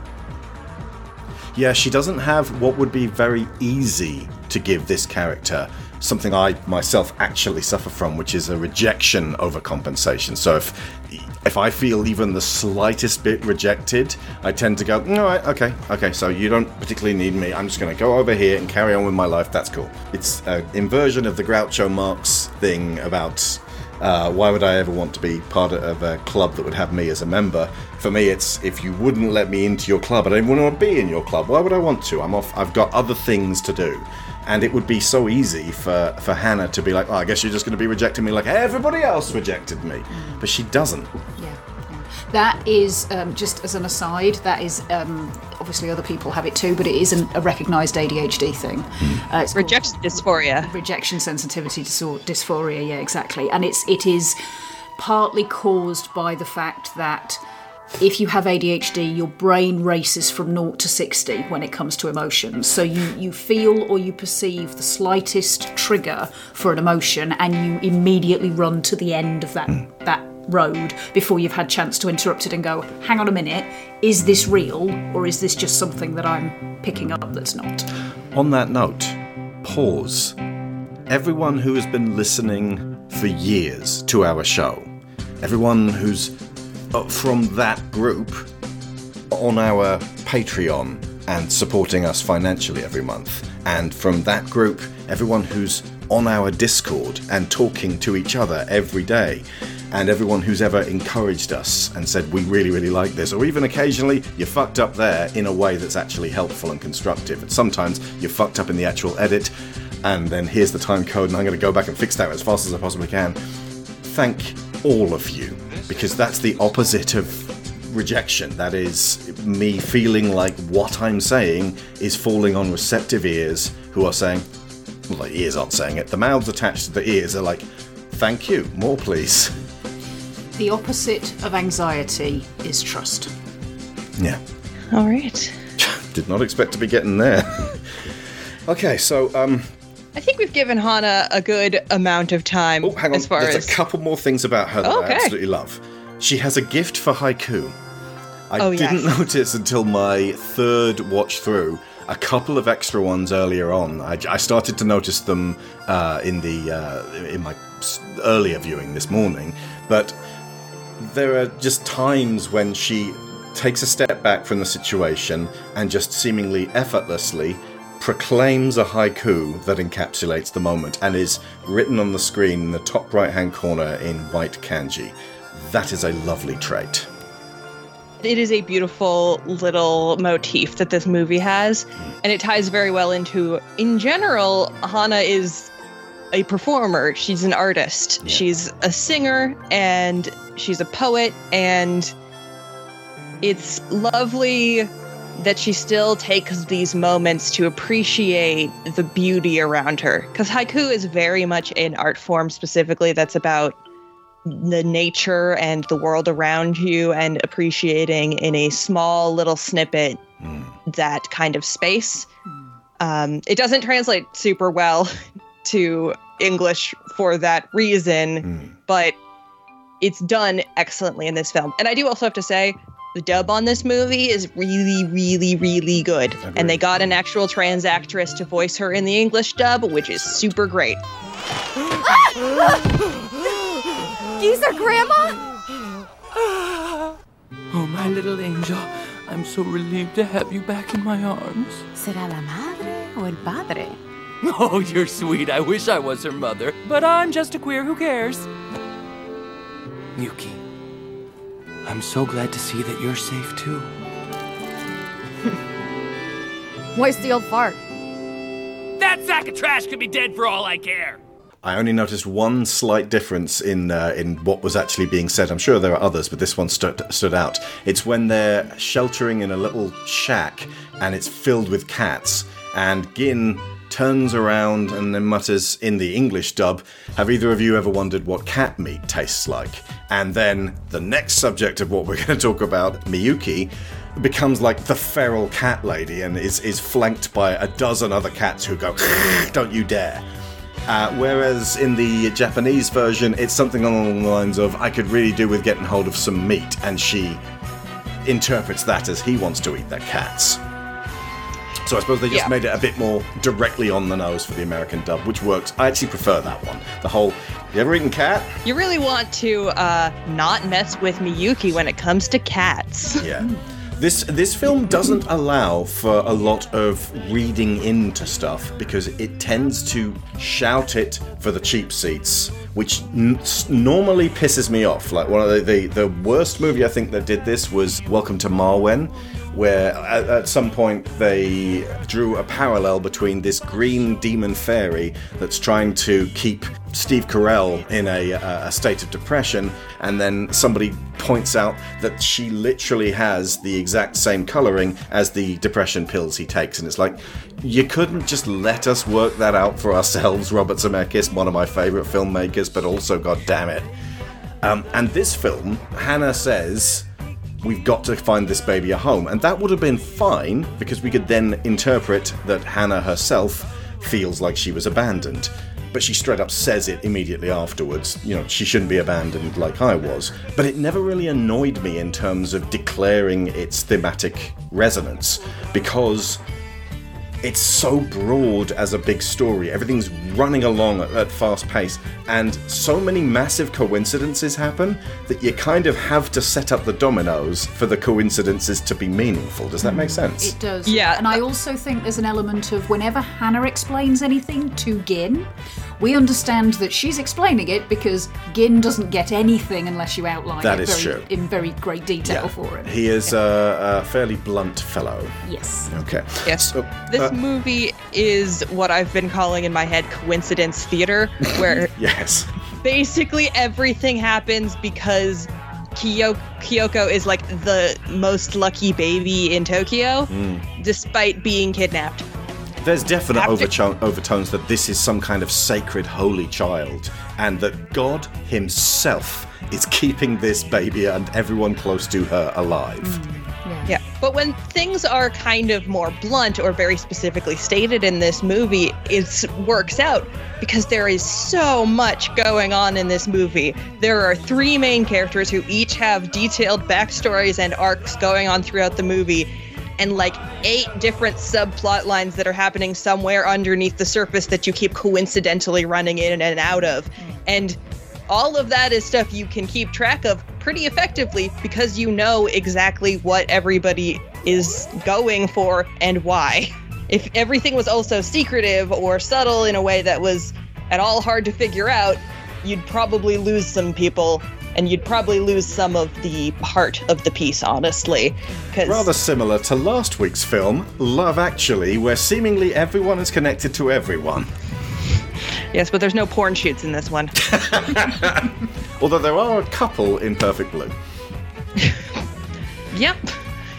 Yeah, she doesn't have what would be very easy to give this character, something I myself actually suffer from, which is a rejection over compensation. So if I feel even the slightest bit rejected, I tend to go, all right, okay, so you don't particularly need me. I'm just going to go over here and carry on with my life. That's cool. It's an inversion of the Groucho Marx thing about why would I ever want to be part of a club that would have me as a member? For me, it's if you wouldn't let me into your club, I don't even want to be in your club. Why would I want to? I'm off. I've got other things to do. And it would be so easy for Hana to be like, I guess you're just going to be rejecting me like everybody else rejected me. But she doesn't. Yeah. That is, just as an aside, that is, obviously other people have it too, but it is a recognised ADHD thing. It's rejection dysphoria. Rejection sensitivity dysphoria, yeah, exactly. And it is partly caused by the fact that if you have ADHD, your brain races from 0 to 60 when it comes to emotions. So you feel or you perceive the slightest trigger for an emotion and you immediately run to the end of that road before you've had chance to interrupt it and go, hang on a minute, is this real or is this just something that I'm picking up that's not? On that note, pause. Everyone who has been listening for years to our show, everyone who's from that group on our Patreon and supporting us financially every month. And from that group, everyone who's on our Discord and talking to each other every day, and everyone who's ever encouraged us and said, we really, really like this, or even occasionally, you fucked up there in a way that's actually helpful and constructive. And sometimes you fucked up in the actual edit, and then here's the time code, and I'm going to go back and fix that as fast as I possibly can. Thank all of you, because that's the opposite of rejection. That is me feeling like what I'm saying is falling on receptive ears who are saying, well, the ears aren't saying it, the mouths attached to the ears are like, thank you, more please. The opposite of anxiety is trust. Yeah. All right. Did not expect to be getting there. Okay, so I think we've given Hana a good amount of time. Oh, hang on. As far There's a couple more things about her that I absolutely love. She has a gift for haiku. I didn't notice until my third watch through. A couple of extra ones earlier on. I started to notice them in my earlier viewing this morning, but there are just times when she takes a step back from the situation and just seemingly effortlessly proclaims a haiku that encapsulates the moment and is written on the screen in the top right-hand corner in white kanji. That is a lovely trait. It is a beautiful little motif that this movie has, and it ties very well into, in general, Hana is a performer. She's an artist. Yeah. She's a singer, and she's a poet, and it's lovely that she still takes these moments to appreciate the beauty around her, because haiku is very much an art form specifically that's about the nature and the world around you and appreciating in a small little snippet that kind of space. It doesn't translate super well to English for that reason, but it's done excellently in this film. And I do also have to say, the dub on this movie is really, really, really good. Agreed. And they got an actual trans actress to voice her in the English dub, which is super great. These are Grandma? Oh, my little angel. I'm so relieved to have you back in my arms. Será la madre o el padre? Oh, you're sweet. I wish I was her mother. But I'm just a queer. Who cares? Yuki, I'm so glad to see that you're safe, too. Where's the old fart? That sack of trash could be dead for all I care. I only noticed one slight difference in what was actually being said. I'm sure there are others, but this one stood out. It's when they're sheltering in a little shack, and it's filled with cats. And Gin turns around and then mutters in the English dub, have either of you ever wondered what cat meat tastes like? And then the next subject of what we're going to talk about, Miyuki, becomes like the feral cat lady and is flanked by a dozen other cats who go, don't you dare. Whereas in the Japanese version, it's something along the lines of, I could really do with getting hold of some meat, and she interprets that as he wants to eat their cats. So I suppose they just made it a bit more directly on the nose for the American dub, which works. I actually prefer that one. The whole, you ever eaten cat? You really want to not mess with Miyuki when it comes to cats. Yeah. This film doesn't allow for a lot of reading into stuff because it tends to shout it for the cheap seats, which normally pisses me off. Like one of the worst movie I think that did this was Welcome to Marwen, where at some point they drew a parallel between this green demon fairy that's trying to keep Steve Carell in a state of depression, and then somebody points out that she literally has the exact same colouring as the depression pills he takes, and it's like, you couldn't just let us work that out for ourselves, Robert Zemeckis, one of my favourite filmmakers, but also, god damn it. And this film, Hana says, we've got to find this baby a home. And that would have been fine, because we could then interpret that Hana herself feels like she was abandoned. But she straight up says it immediately afterwards. You know, she shouldn't be abandoned like I was. But it never really annoyed me in terms of declaring its thematic resonance, because it's so broad as a big story. Everything's running along at fast pace, and so many massive coincidences happen that you kind of have to set up the dominoes for the coincidences to be meaningful. Does that make sense? It does. Yeah. And I also think there's an element of whenever Hana explains anything to Gin, we understand that she's explaining it because Gin doesn't get anything unless you outline that it in very great detail for him. He is a fairly blunt fellow. Yes. Okay. Yes. So, this movie is what I've been calling in my head coincidence theater, where yes, basically everything happens because Kyoko is like the most lucky baby in Tokyo, despite being kidnapped. There's definite overtones that this is some kind of sacred holy child, and that God himself is keeping this baby and everyone close to her alive. Yeah, but when things are kind of more blunt or very specifically stated in this movie, it works out because there is so much going on in this movie. There are three main characters who each have detailed backstories and arcs going on throughout the movie, and like 8 different subplot lines that are happening somewhere underneath the surface that you keep coincidentally running in and out of. And all of that is stuff you can keep track of pretty effectively because you know exactly what everybody is going for and why. If everything was also secretive or subtle in a way that was at all hard to figure out, you'd probably lose some people. And you'd probably lose some of the heart of the piece, honestly. Rather similar to last week's film, Love Actually, where seemingly everyone is connected to everyone. Yes, but there's no porn shoots in this one. Although there are a couple in Perfect Blue. Yep.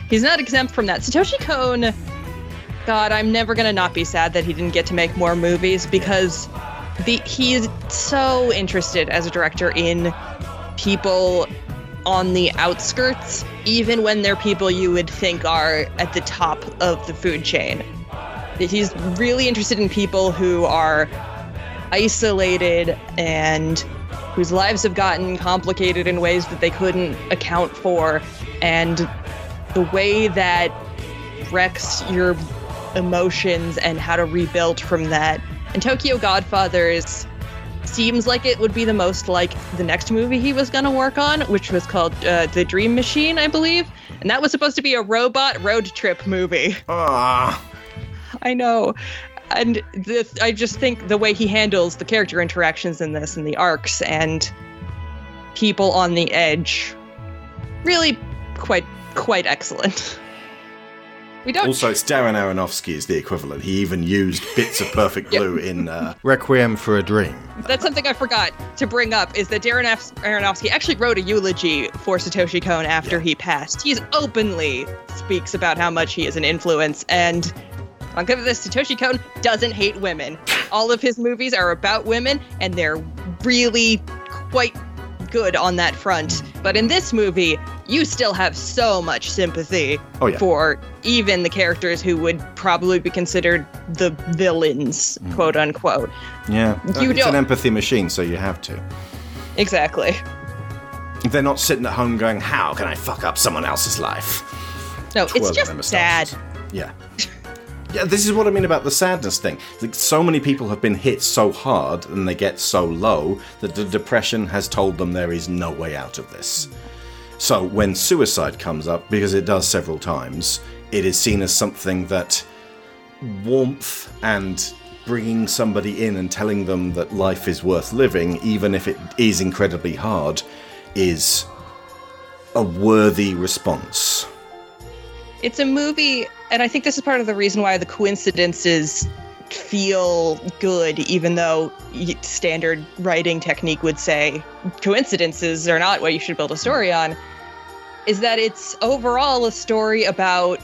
He's not exempt from that. Satoshi Kon, God, I'm never going to not be sad that he didn't get to make more movies, because he is so interested as a director in people on the outskirts, even when they're people you would think are at the top of the food chain. He's really interested in people who are isolated and whose lives have gotten complicated in ways that they couldn't account for. And the way that wrecks your emotions and how to rebuild from that. And Tokyo Godfathers seems like it would be the most like the next movie he was going to work on, which was called The Dream Machine, I believe. And that was supposed to be a robot road trip movie. Ah, I know. And I just think the way he handles the character interactions in this and the arcs and people on the edge, really quite excellent. Also, it's Darren Aronofsky is the equivalent. He even used bits of Perfect Blue in Requiem for a Dream. That's something I forgot to bring up, is that Darren Aronofsky actually wrote a eulogy for Satoshi Kon after he passed. He openly speaks about how much he is an influence, and on top of this, Satoshi Kon doesn't hate women. All of his movies are about women, and they're really quite good on that front. But in this movie, you still have so much sympathy for even the characters who would probably be considered the villains, quote unquote. Yeah, it's an empathy machine, so you have to. Exactly. They're not sitting at home going, how can I fuck up someone else's life? No, it's just sad. Yeah. Yeah, this is what I mean about the sadness thing. Like, so many people have been hit so hard and they get so low that the depression has told them there is no way out of this. So when suicide comes up, because it does several times, it is seen as something that warmth and bringing somebody in and telling them that life is worth living, even if it is incredibly hard, is a worthy response. It's a movie, and I think this is part of the reason why the coincidences feel good, even though standard writing technique would say coincidences are not what you should build a story on, is that it's overall a story about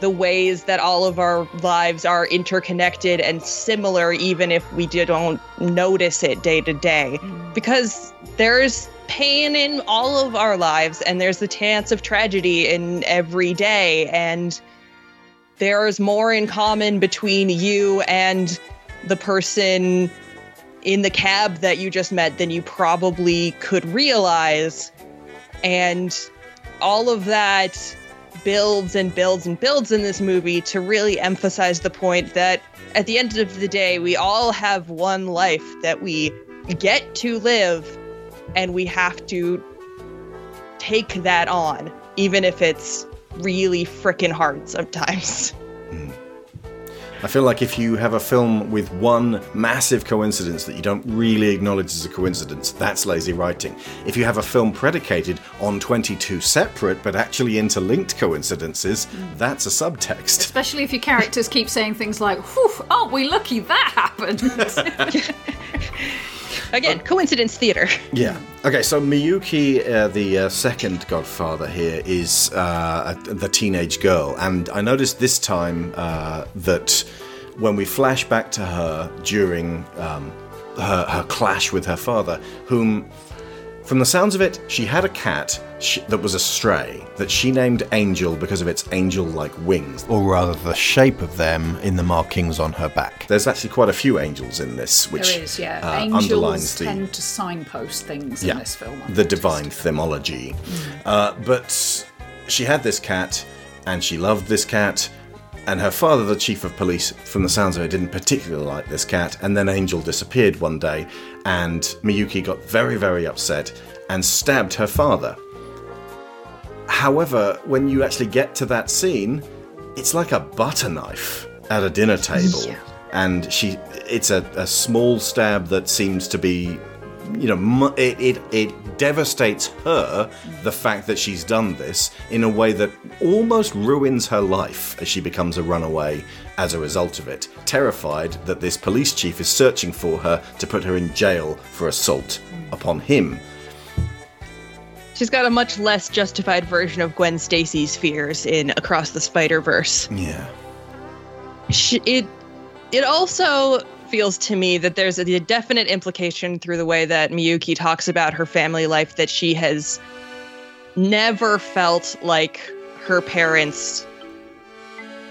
the ways that all of our lives are interconnected and similar, even if we don't notice it day to day. Because there's pain in all of our lives, and there's the chance of tragedy in every day, and there's more in common between you and the person in the cab that you just met than you probably could realize. And all of that builds and builds and builds in this movie to really emphasize the point that at the end of the day, we all have one life that we get to live, and we have to take that on, even if it's really frickin' hard sometimes. I feel like if you have a film with one massive coincidence that you don't really acknowledge as a coincidence, that's lazy writing. If you have a film predicated on 22 separate but actually interlinked coincidences, that's a subtext. Especially if your characters keep saying things like, whew, aren't we lucky that happened? Again, coincidence theater. Yeah. Okay, so Miyuki, the second godfather here, is the teenage girl. And I noticed this time that when we flash back to her during her clash with her father, whom, from the sounds of it, she had a cat that was a stray, that she named Angel because of its angel-like wings. Or rather, the shape of them in the markings on her back. There's actually quite a few angels in this, which there is, yeah. Angels tend to signpost things in this film. The divine themology. But she had this cat, and she loved this cat, and her father, the chief of police, from the sounds of it, didn't particularly like this cat, and then Angel disappeared one day, and Miyuki got very, very upset and stabbed her father. However, when you actually get to that scene, it's like a butter knife at a dinner table, and it's a small stab that seems to be, you know, it devastates her, the fact that she's done this, in a way that almost ruins her life as she becomes a runaway as a result of it, terrified that this police chief is searching for her to put her in jail for assault upon him. She's got a much less justified version of Gwen Stacy's fears in Across the Spider-Verse. Yeah. It also feels to me that there's a definite implication through the way that Miyuki talks about her family life that she has never felt like her parents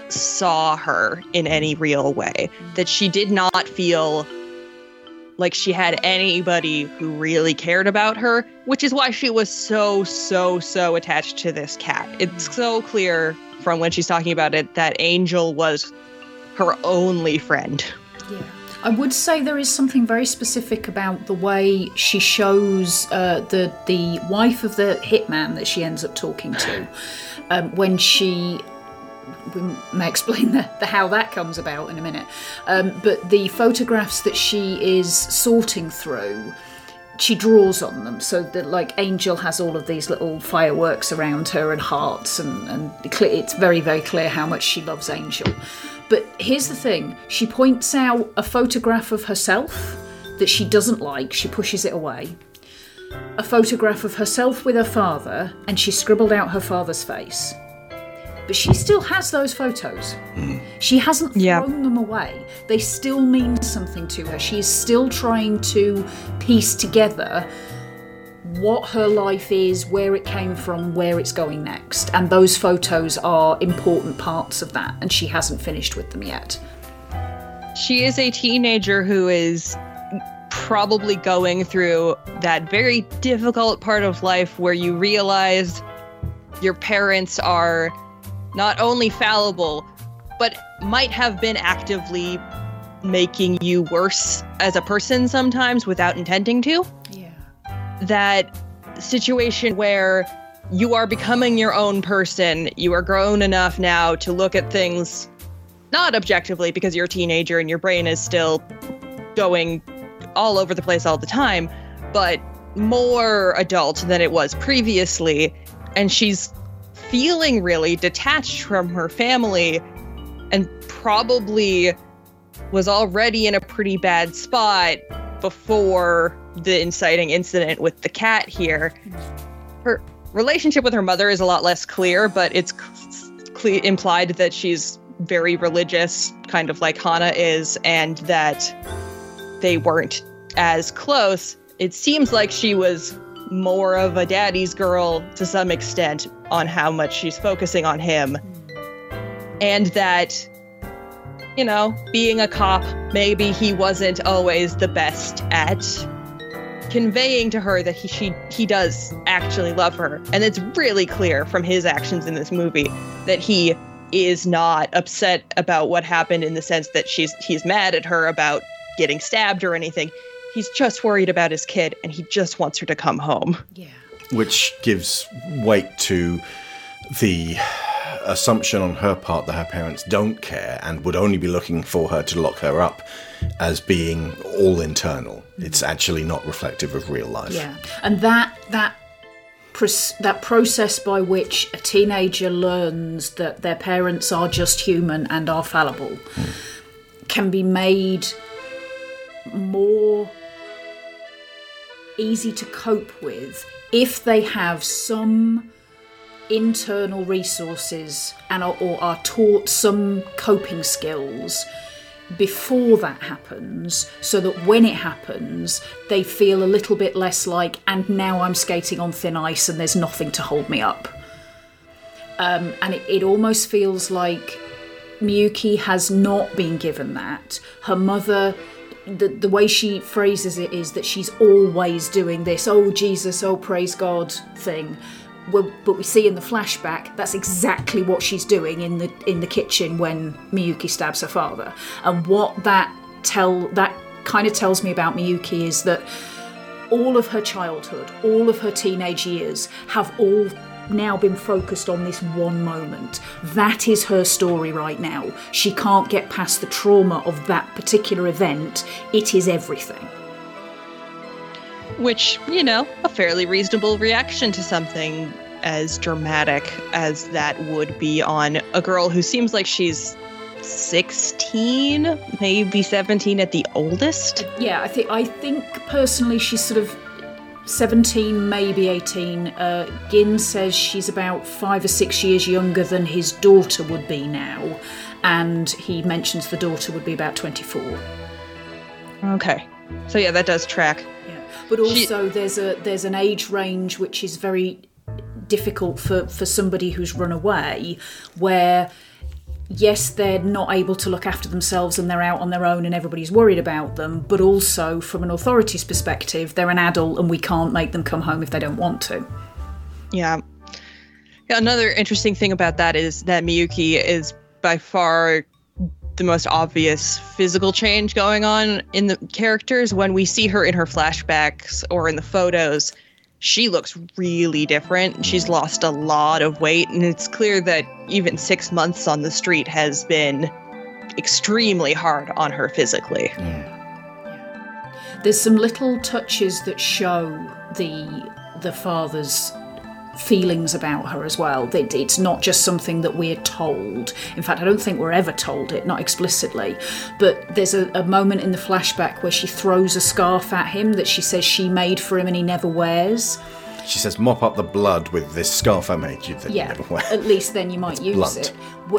saw her in any real way. That she did not feel like she had anybody who really cared about her, which is why she was so, so, so attached to this cat. It's so clear from when she's talking about it that Angel was her only friend. Yeah. I would say there is something very specific about the way she shows the wife of the hitman that she ends up talking to when she... We may explain the how that comes about in a minute. But the photographs that she is sorting through, she draws on them. So that, like, Angel has all of these little fireworks around her and hearts, and it's very, very clear how much she loves Angel. But here's the thing. She points out a photograph of herself that she doesn't like. She pushes it away. A photograph of herself with her father, and she scribbled out her father's face. But she still has those photos. She hasn't thrown them away. They still mean something to her. She is still trying to piece together what her life is, where it came from, where it's going next. And those photos are important parts of that, and she hasn't finished with them yet. She is a teenager who is probably going through that very difficult part of life where you realize your parents are not only fallible, but might have been actively making you worse as a person sometimes without intending to. Yeah. That situation where you are becoming your own person, you are grown enough now to look at things not objectively because you're a teenager and your brain is still going all over the place all the time, but more adult than it was previously. And she's feeling really detached from her family and probably was already in a pretty bad spot before the inciting incident with the cat here. Her relationship with her mother is a lot less clear, but it's implied that she's very religious, kind of like Hana is, and that they weren't as close. It seems like she was more of a daddy's girl to some extent on how much she's focusing on him, and that, you know, being a cop, maybe he wasn't always the best at conveying to her that he does actually love her. And it's really clear from his actions in this movie that he is not upset about what happened in the sense that he's mad at her about getting stabbed or anything. He's just worried about his kid, and he just wants her to come home. Yeah. Which gives weight to the assumption on her part that her parents don't care and would only be looking for her to lock her up as being all internal. It's actually not reflective of real life. Yeah, and that process by which a teenager learns that their parents are just human and are fallible can be made more easy to cope with if they have some internal resources and are taught some coping skills before that happens, so that when it happens they feel a little bit less like, and now I'm skating on thin ice and there's nothing to hold me up. And it almost feels like Miyuki has not been given that. Her mother, the way she phrases it is that she's always doing this, oh Jesus, oh praise God thing. Well, but we see in the flashback that's exactly what she's doing in the kitchen when Miyuki stabs her father. And what that kind of tells me about Miyuki is that all of her childhood, all of her teenage years have all now been focused on this one moment. That is her story right now. She can't get past the trauma of that particular event. It is everything. Which, a fairly reasonable reaction to something as dramatic as that would be on a girl who seems like she's 16, maybe 17 at the oldest. Yeah, I think personally she's sort of 17, maybe 18. Gin says she's about 5 or 6 years younger than his daughter would be now, and he mentions the daughter would be about 24. Okay, so yeah, that does track. But also there's an age range which is very difficult for somebody who's run away, where yes, they're not able to look after themselves and they're out on their own and everybody's worried about them, but also from an authority's perspective, they're an adult and we can't make them come home if they don't want to. Yeah. Another interesting thing about that is that Miyuki is by far the most obvious physical change going on in the characters. When we see her in her flashbacks or in the photos, she looks really different. She's lost a lot of weight, and it's clear that even 6 months on the street has been extremely hard on her physically. Yeah. There's some little touches that show the father's feelings about her as well. It's not just something that we're told. In fact, I don't think we're ever told it, not explicitly. But there's a moment in the flashback where she throws a scarf at him that she says she made for him and he never wears. She says, mop up the blood with this scarf I made you that you never wear. At least then you might use blunt. It.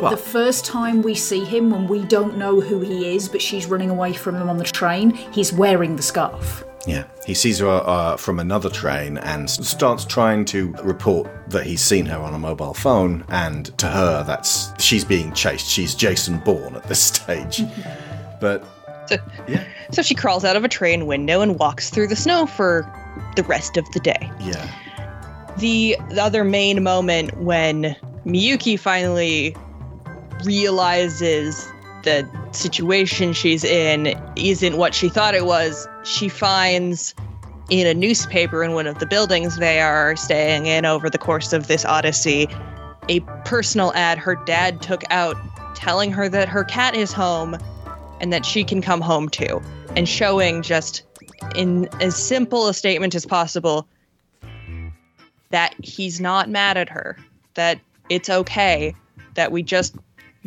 The first time we see him, when we don't know who he is, but she's running away from him on the train, he's wearing the scarf. Yeah, he sees her from another train and starts trying to report that he's seen her on a mobile phone, and to her, she's being chased. She's Jason Bourne at this stage. But so she crawls out of a train window and walks through the snow for the rest of the day. Yeah. The other main moment when Miyuki finally realizes the situation she's in isn't what she thought it was. She finds in a newspaper in one of the buildings they are staying in over the course of this odyssey a personal ad her dad took out telling her that her cat is home and that she can come home too, and showing just in as simple a statement as possible that he's not mad at her, that it's okay, that we just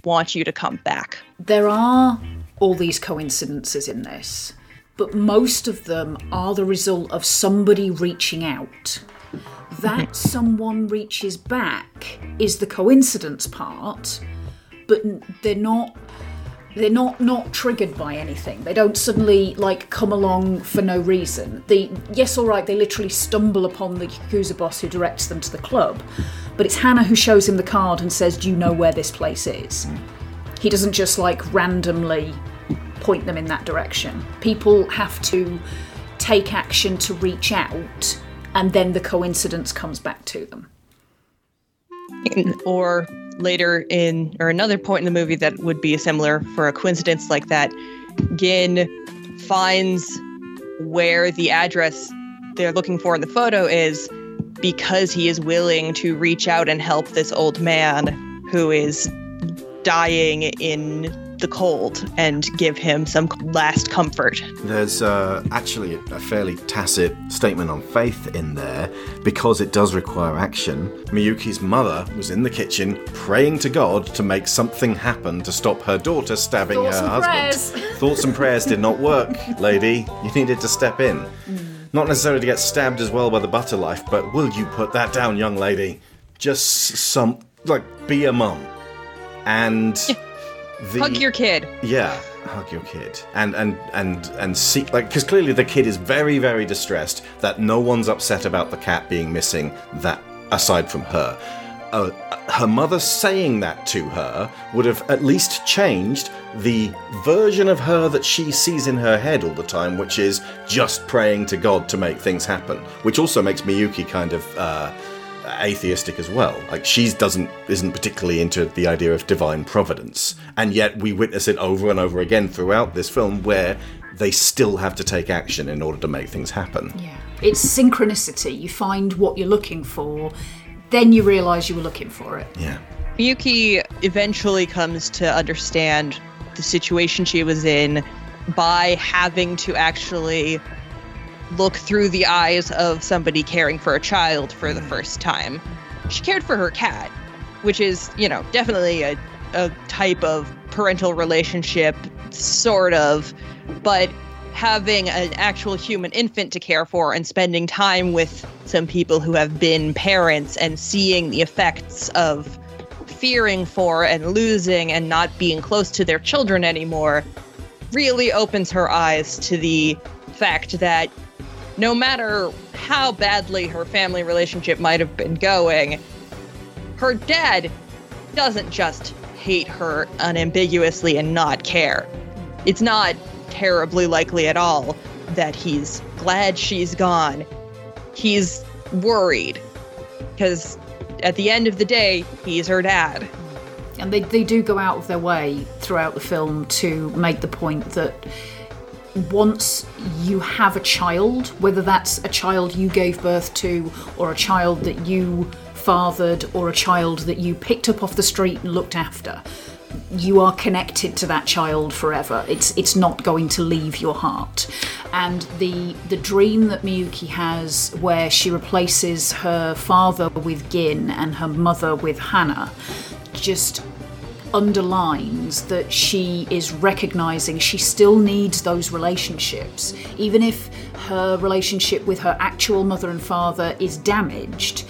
want you to come back. There are all these coincidences in this, but most of them are the result of somebody reaching out. That someone reaches back is the coincidence part, but they're not triggered by anything. They don't suddenly come along for no reason. They literally stumble upon the Yakuza boss who directs them to the club, but it's Hana who shows him the card and says, do you know where this place is? He doesn't just randomly point them in that direction. People have to take action to reach out, and then the coincidence comes back to them. Or later in, or another point in the movie that would be similar for a coincidence like that, Gin finds where the address they're looking for in the photo is because he is willing to reach out and help this old man who is dying in the cold and give him some last comfort. There's actually a fairly tacit statement on faith in there because it does require action. Miyuki's mother was in the kitchen praying to God to make something happen to stop her daughter stabbing her husband. Prayers. Thoughts and prayers did not work, lady. You needed to step in. Not necessarily to get stabbed as well by the butter knife, but will you put that down, young lady? Just be a mum. And... hug your kid. Yeah, hug your kid. And see, because clearly the kid is very, very distressed that no one's upset about the cat being missing, that aside from her. Her mother saying that to her would have at least changed the version of her that she sees in her head all the time, which is just praying to God to make things happen, which also makes Miyuki kind of... atheistic as well. She isn't particularly into the idea of divine providence, and yet we witness it over and over again throughout this film where they still have to take action in order to make things happen. Yeah, it's synchronicity. You find what you're looking for, then you realise you were looking for it. Yeah. Miyuki eventually comes to understand the situation she was in by having to actually look through the eyes of somebody caring for a child for the first time. She cared for her cat, which is, definitely a type of parental relationship, sort of, but having an actual human infant to care for and spending time with some people who have been parents and seeing the effects of fearing for and losing and not being close to their children anymore really opens her eyes to the fact that no matter how badly her family relationship might have been going, her dad doesn't just hate her unambiguously and not care. It's not terribly likely at all that he's glad she's gone. He's worried, because at the end of the day, he's her dad. And they do go out of their way throughout the film to make the point that once you have a child, whether that's a child you gave birth to or a child that you fathered or a child that you picked up off the street and looked after, you are connected to that child forever. It's not going to leave your heart. And the dream that Miyuki has where she replaces her father with Gin and her mother with Hana just underlines that she is recognising she still needs those relationships. Even if her relationship with her actual mother and father is damaged,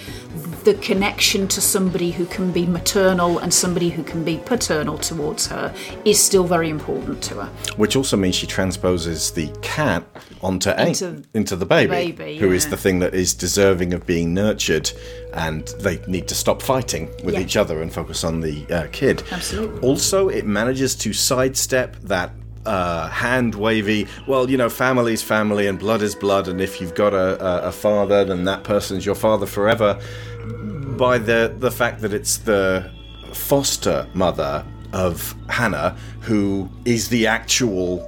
the connection to somebody who can be maternal and somebody who can be paternal towards her is still very important to her. Which also means she transposes the cat into the baby who is the thing that is deserving of being nurtured, and they need to stop fighting with each other and focus on the kid. Absolutely. Also, it manages to sidestep that hand-wavy, family's family and blood is blood, and if you've got a father, then that person's your father forever, by the fact that it's the foster mother of Hana who is the actual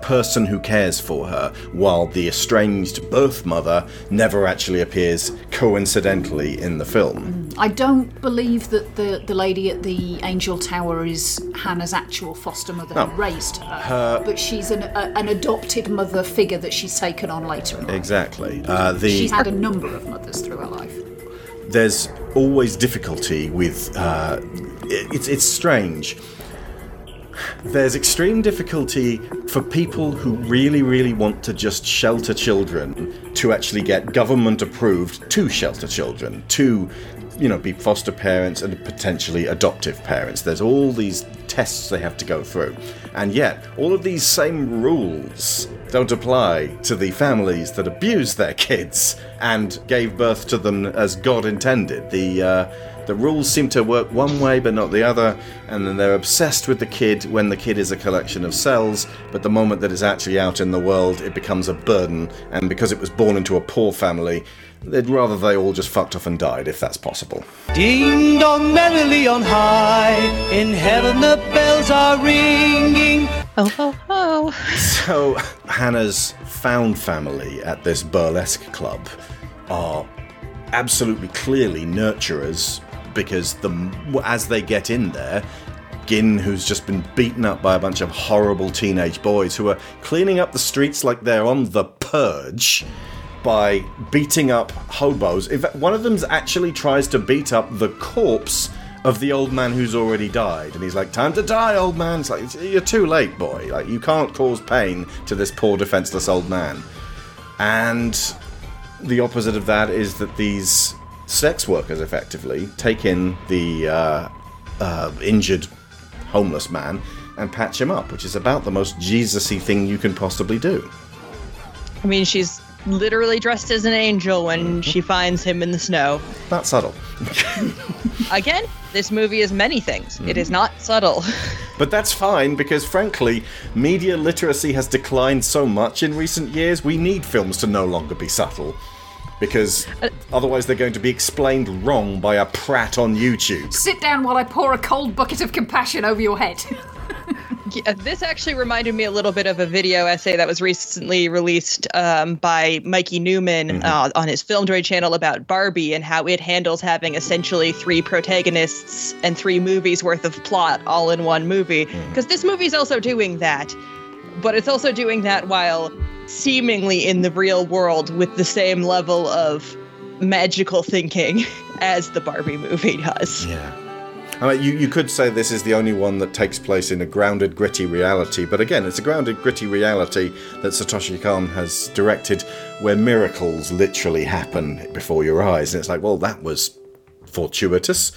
person who cares for her, while the estranged birth mother never actually appears coincidentally in the film. I don't believe that the lady at the Angel Tower is Hannah's actual foster mother who raised her, but she's an adopted mother figure that she's taken on later in life. Exactly. She's had a number of mothers through her life. There's always difficulty with... It's strange. There's extreme difficulty for people who really, really want to just shelter children to actually get government approved to shelter children, to, be foster parents and potentially adoptive parents. There's all these tests they have to go through. And yet, all of these same rules don't apply to the families that abuse their kids and gave birth to them as God intended. The rules seem to work one way but not the other, and then they're obsessed with the kid when the kid is a collection of cells, but the moment that it's actually out in the world, it becomes a burden, and because it was born into a poor family, they'd rather they all just fucked off and died, if that's possible. Ding dong merrily on high, in heaven the bells are ringing. Oh, oh, oh. So, Hana's found family at this burlesque club are absolutely clearly nurturers, because as they get in there, Gin, who's just been beaten up by a bunch of horrible teenage boys who are cleaning up the streets like they're on the purge by beating up hobos. In fact, one of them actually tries to beat up the corpse of the old man who's already died, and he's like, "Time to die, old man." It's like, "You're too late, boy. Like, you can't cause pain to this poor defenseless old man." And the opposite of that is that these sex workers effectively take in the injured homeless man and patch him up, which is about the most Jesus-y thing you can possibly do. I mean, she's literally dressed as an angel when she finds him in the snow. Not subtle. Again, this movie is many things. It is not subtle. But that's fine, because frankly, media literacy has declined so much in recent years, we need films to no longer be subtle. Because otherwise they're going to be explained wrong by a prat on YouTube. Sit down while I pour a cold bucket of compassion over your head. Yeah, this actually reminded me a little bit of a video essay that was recently released by Mikey Newman on his FilmJoy channel about Barbie and how it handles having essentially three protagonists and three movies worth of plot all in one movie. Because this movie's also doing that, but it's also doing that while seemingly in the real world with the same level of magical thinking as the Barbie movie does. Yeah. I mean, you could say this is the only one that takes place in a grounded, gritty reality, but again, it's a grounded, gritty reality that Satoshi Kon has directed where miracles literally happen before your eyes, and it's like, well, that was fortuitous.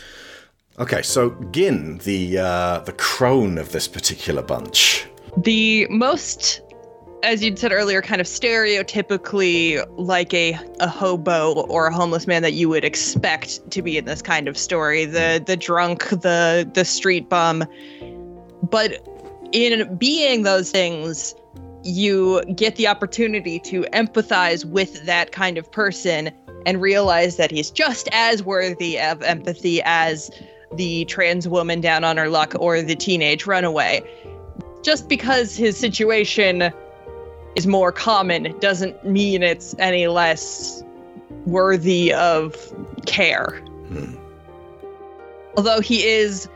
Okay, so Gin, the crone of this particular bunch. The most, as you'd said earlier, kind of stereotypically like a hobo or a homeless man that you would expect to be in this kind of story. The drunk, the street bum. But in being those things, you get the opportunity to empathize with that kind of person and realize that he's just as worthy of empathy as the trans woman down on her luck or the teenage runaway. Just because his situation is more common doesn't mean it's any less worthy of care. Although he is,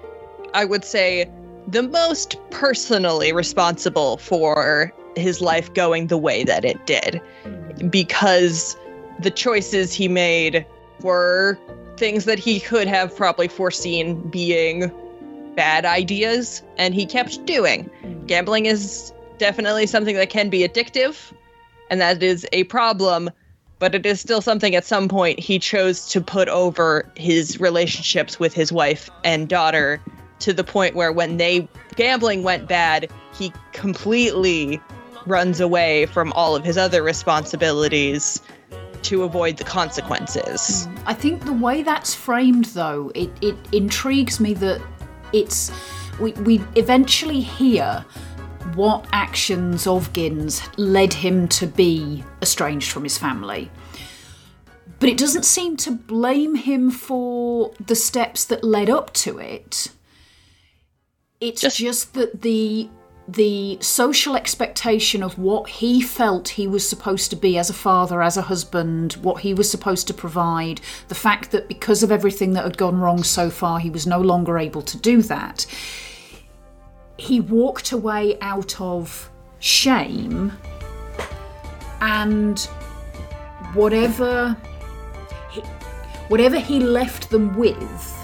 I would say, the most personally responsible for his life going the way that it did, because the choices he made were things that he could have probably foreseen being bad ideas, and he kept doing. Gambling is definitely something that can be addictive, and that is a problem, but it is still something at some point he chose to put over his relationships with his wife and daughter, to the point where when gambling went bad, he completely runs away from all of his other responsibilities to avoid the consequences. I think the way that's framed, though, it intrigues me that it's we eventually hear what actions of Gin's led him to be estranged from his family. But it doesn't seem to blame him for the steps that led up to it. It's just that the social expectation of what he felt he was supposed to be as a father, as a husband, what he was supposed to provide, the fact that because of everything that had gone wrong so far, he was no longer able to do that. He walked away out of shame, and whatever he left them with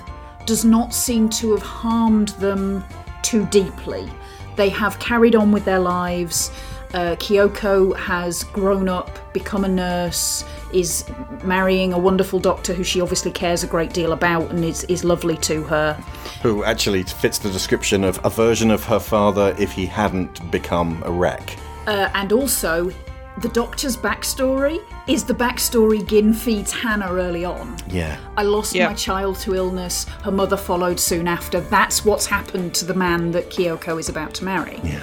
does not seem to have harmed them too deeply. They have carried on with their lives, Kyoko has grown up, become a nurse, is marrying a wonderful doctor who she obviously cares a great deal about and is lovely to her. Who actually fits the description of a version of her father if he hadn't become a wreck. And also, the doctor's backstory is the backstory Gin feeds Hana early on. Yeah. I lost my child to illness. Her mother followed soon after. That's what's happened to the man that Kyoko is about to marry. Yeah.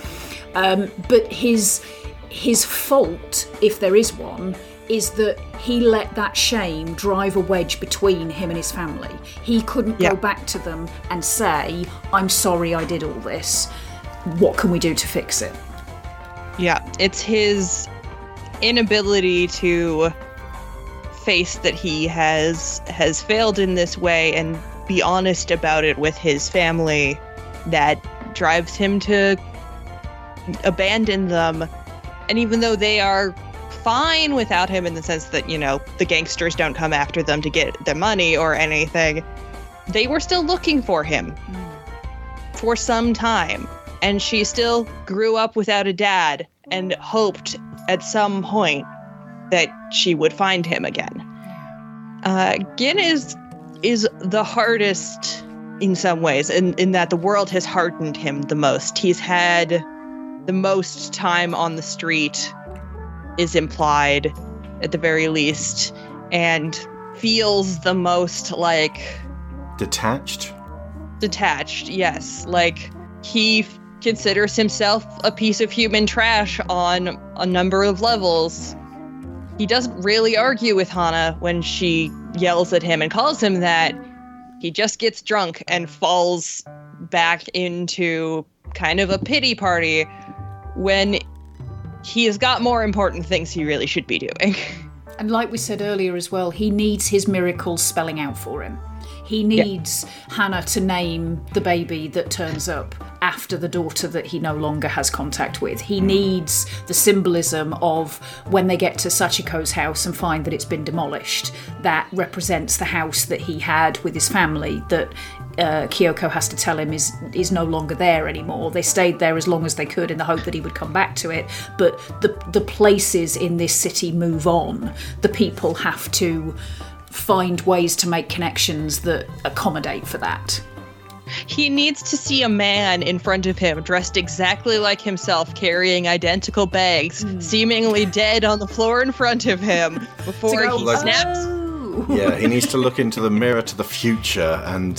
But his fault, if there is one, is that he let that shame drive a wedge between him and his family. He couldn't go back to them and say, I'm sorry I did all this. What can we do to fix it? Yeah, it's his inability to face that he has failed in this way and be honest about it with his family that drives him to abandon them. And even though they are fine without him in the sense that, you know, the gangsters don't come after them to get their money or anything, they were still looking for him for some time. And she still grew up without a dad and hoped at some point that she would find him again. Gin is the hardest in some ways, in that the world has hardened him the most. He's had the most time on the street, is implied at the very least, and feels the most like detached. Yes, like he considers himself a piece of human trash on a number of levels. He doesn't really argue with Hana when she yells at him and calls him that. He just gets drunk and falls back into kind of a pity party when he has got more important things he really should be doing. And like we said earlier as well, he needs his miracles spelling out for him. He needs Hana to name the baby that turns up after the daughter that he no longer has contact with. He needs the symbolism of when they get to Sachiko's house and find that it's been demolished. That represents the house that he had with his family that Kyoko has to tell him is no longer there anymore. They stayed there as long as they could in the hope that he would come back to it. But the places in this city move on. The people have to find ways to make connections that accommodate for that. He needs to see a man in front of him dressed exactly like himself, carrying identical bags, seemingly dead on the floor in front of him before he snaps. Yeah, he needs to look into the mirror to the future, and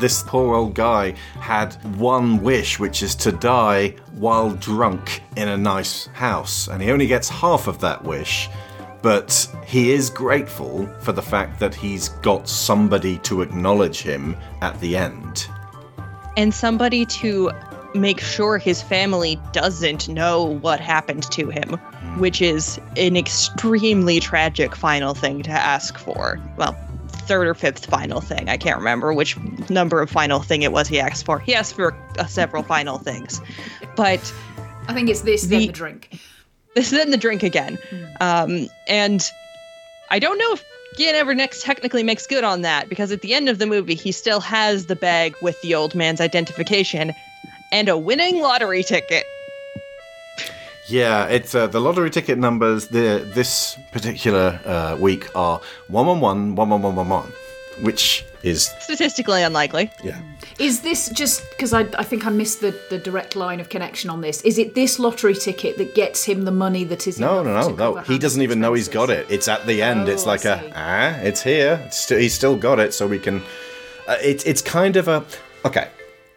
this poor old guy had one wish, which is to die while drunk in a nice house, and he only gets half of that wish. But he is grateful for the fact that he's got somebody to acknowledge him at the end. And somebody to make sure his family doesn't know what happened to him, which is an extremely tragic final thing to ask for. Well, third or fifth final thing. I can't remember which number of final thing it was he asked for. He asked for several final things. But I think it's this, then the drink. Then the drink again. And I don't know if Gin ever next technically makes good on that, because at the end of the movie, he still has the bag with the old man's identification and a winning lottery ticket. Yeah, it's the lottery ticket numbers this particular week are 111, 111, 111. Which is statistically unlikely. Yeah. Is this just because I think I missed the direct line of connection on this? Is it this lottery ticket that gets him the money that is? No. He doesn't even know he's got it. It's at the end. It's like it's here. He's still got it, so we can. It's kind of a okay.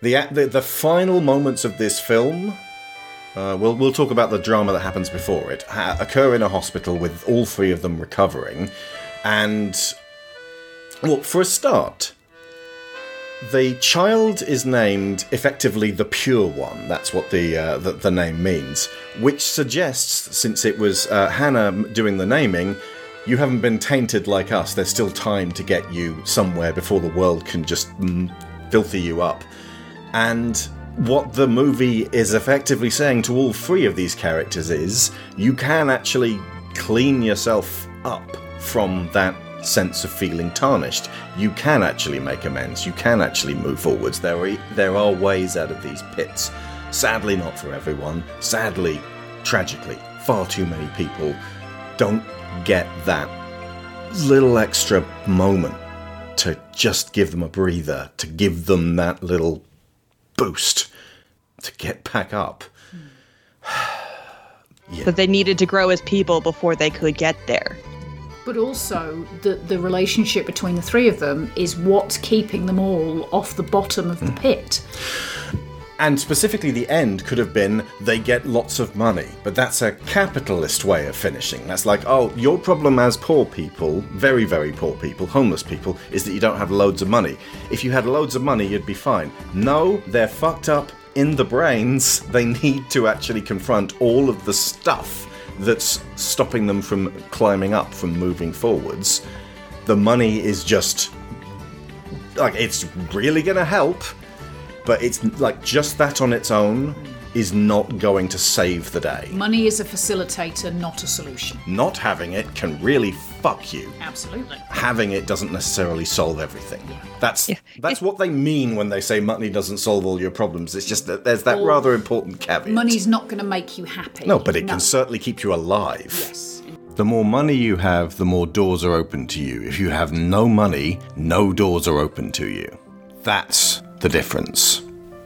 The final moments of this film. We'll talk about the drama that happens before it. Occur in a hospital with all three of them recovering, and. Well, for a start, the child is named effectively the Pure One. That's what the name means, which suggests, since it was Hana doing the naming, you haven't been tainted like us. There's still time to get you somewhere before the world can just filthy you up. And what the movie is effectively saying to all three of these characters is, you can actually clean yourself up from that sense of feeling tarnished. You can actually make amends. You can actually move forwards. There are ways out of these pits. Sadly, not for everyone. Sadly, tragically, far too many people don't get that little extra moment to just give them a breather, to give them that little boost to get back up. Yeah. That they needed to grow as people before they could get there. But also the relationship between the three of them is what's keeping them all off the bottom of the pit. And specifically the end could have been they get lots of money, but that's a capitalist way of finishing. That's like, oh, your problem as poor people, very, very poor people, homeless people, is that you don't have loads of money. If you had loads of money, you'd be fine. No, they're fucked up in the brains. They need to actually confront all of the stuff that's stopping them from climbing up, from moving forwards. The money is just, like, it's really going to help, but it's, like, just that on its own is not going to save the day. Money is a facilitator, not a solution. Not having it can really fuck you. Absolutely. Having it doesn't necessarily solve everything. Yeah. That's what they mean when they say money doesn't solve all your problems. It's just that there's that rather important caveat. Money's not going to make you happy. No, but it can certainly keep you alive. Yes. The more money you have, the more doors are open to you. If you have no money, no doors are open to you. That's the difference.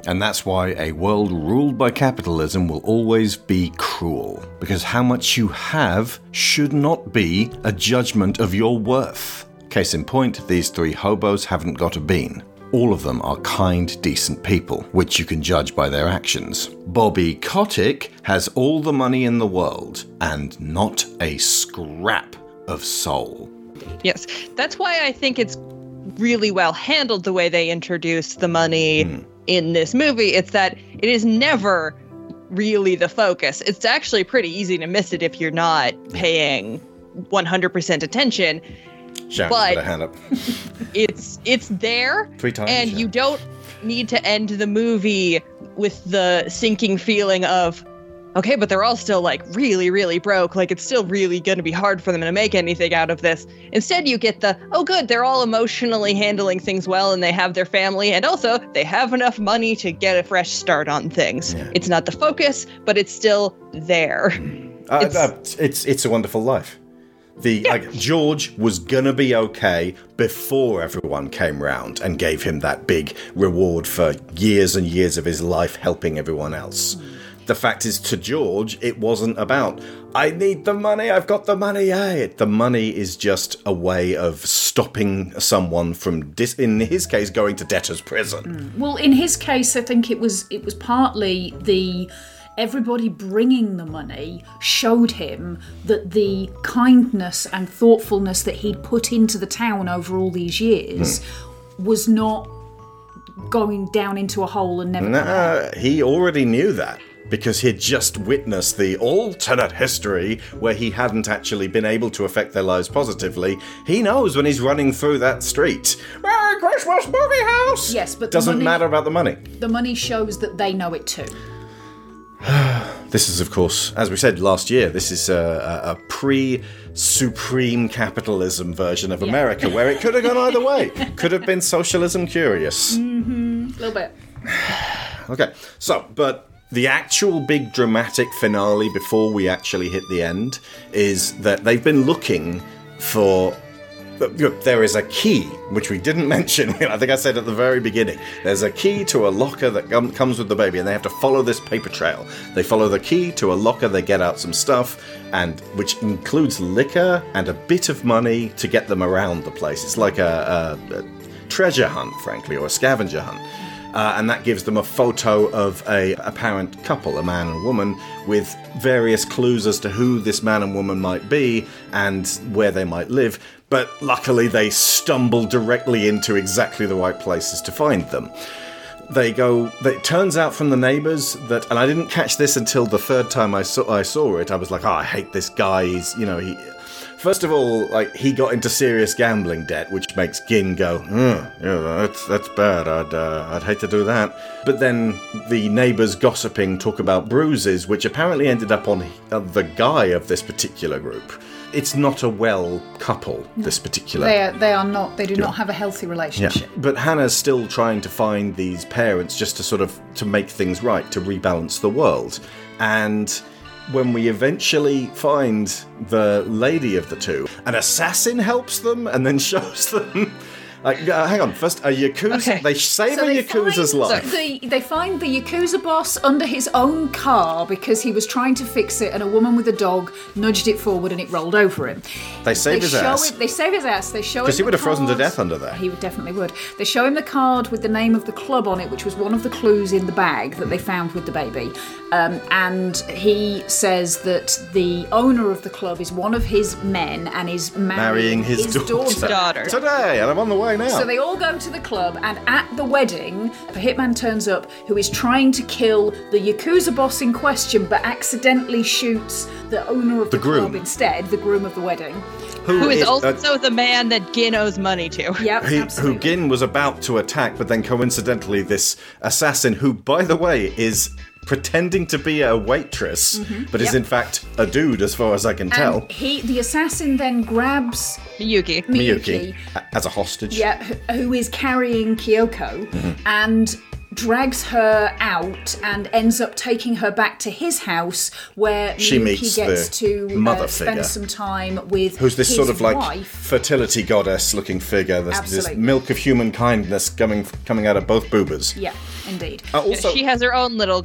And that's why a world ruled by capitalism will always be cruel. Because how much you have should not be a judgment of your worth. Case in point, these three hobos haven't got a bean. All of them are kind, decent people, which you can judge by their actions. Bobby Kotick has all the money in the world and not a scrap of soul. Yes, that's why I think it's really well handled the way they introduce the money in this movie. It's that it is never really the focus. It's actually pretty easy to miss it if you're not paying 100% attention. Sharon, but hand up. It's there. 3 times. And Sharon, you don't need to end the movie with the sinking feeling of, okay, but they're all still, like, really, really broke. Like, it's still really going to be hard for them to make anything out of this. Instead, you get the, oh, good, they're all emotionally handling things well, and they have their family, and also they have enough money to get a fresh start on things. Yeah. It's not the focus, but it's still there. It's a Wonderful Life. George was gonna be okay before everyone came round and gave him that big reward for years and years of his life helping everyone else. The fact is, to George, it wasn't about, I need the money, I've got the money, yay. The money is just a way of stopping someone from, in his case, going to debtor's prison. Well, in his case, I think it was partly the everybody bringing the money showed him that the kindness and thoughtfulness that he'd put into the town over all these years was not going down into a hole and never coming out. He already knew that, because he'd just witnessed the alternate history where he hadn't actually been able to affect their lives positively. He knows when he's running through that street, Merry Christmas, movie house! Yes, but doesn't matter about the money. The money shows that they know it too. This is, of course, as we said last year, this is a pre-supreme capitalism version of America, where it could have gone either way. Could have been socialism curious. Mm-hmm. A little bit. Okay, so, but the actual big dramatic finale before we actually hit the end is that they've been looking for... There is a key, which we didn't mention. I think I said at the very beginning. There's a key to a locker that comes with the baby, and they have to follow this paper trail. They follow the key to a locker, they get out some stuff, and which includes liquor and a bit of money to get them around the place. It's like a treasure hunt, frankly, or a scavenger hunt. And that gives them a photo of a apparent couple, a man and a woman, with various clues as to who this man and woman might be and where they might live. But luckily, they stumble directly into exactly the right places to find them. It turns out from the neighbours that, and I didn't catch this until the third time I saw it. I was like, oh, I hate this guy. He's. First of all, like, he got into serious gambling debt, which makes Gin go, that's bad, I'd hate to do that. But then the neighbours gossiping talk about bruises, which apparently ended up on the guy of this particular group. It's not a well couple, this particular... They do not have a healthy relationship. Yeah. But Hannah's still trying to find these parents just to sort of, to make things right, to rebalance the world. And when we eventually find the lady of the two, an assassin helps them and then shows them... Like, hang on, first, a Yakuza... Okay. They save a Yakuza's life. They find the Yakuza boss under his own car because he was trying to fix it and a woman with a dog nudged it forward and it rolled over him. They save his ass. They save his ass. They show him the card. Because he would have frozen to death under there. He definitely would. They show him the card with the name of the club on it, which was one of the clues in the bag that they found with the baby. And he says that the owner of the club is one of his men and is marrying his daughter. Today, and I'm on the way. Now. So they all go to the club, and at the wedding, the hitman turns up who is trying to kill the Yakuza boss in question, but accidentally shoots the owner of the club instead, the groom of the wedding. Who is also the man that Gin owes money to. Yep, who Gin was about to attack, but then coincidentally this assassin, who, by the way, is... pretending to be a waitress, but is in fact a dude, as far as I can tell. The assassin then grabs Miyuki as a hostage. Yeah, who is carrying Kyoko, and drags her out and ends up taking her back to his house, where Miyuki gets to spend some time with his wife. Who's this sort of like fertility goddess looking figure, this milk of human kindness coming out of both boobers. Yeah, indeed. Also, she has her own little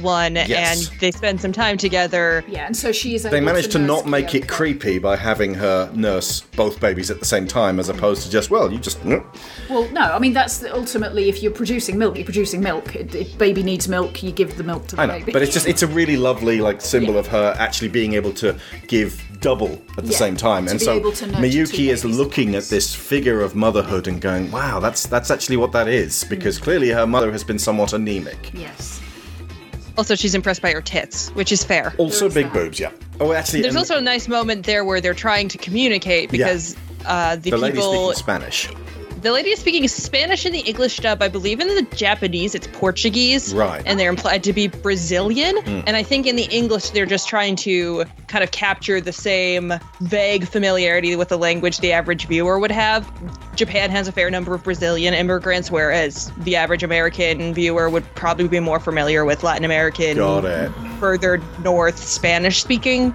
one, and they spend some time together. Yeah, and so she is able to... They managed to not make it creepy by having her nurse both babies at the same time, as opposed to just, well, you just... Well, no, I mean, that's ultimately, if you're producing milk, you produce milk. If baby needs milk, you give the milk to the baby. But it's a really lovely symbol of her actually being able to give double at the same time. And so Miyuki is looking at this figure of motherhood and going, wow, that's actually what that is, because clearly her mother has been somewhat anemic. Yes. Also, she's impressed by her tits, which is fair. Also big boobs, yeah. Oh, actually, there's also a nice moment there where they're trying to communicate because the people... lady's speaking Spanish. The lady is speaking Spanish in the English dub. I believe in the Japanese, it's Portuguese. Right. And they're implied to be Brazilian. And I think in the English, they're just trying to kind of capture the same vague familiarity with the language the average viewer would have. Japan has a fair number of Brazilian immigrants, whereas the average American viewer would probably be more familiar with Latin American, further north Spanish-speaking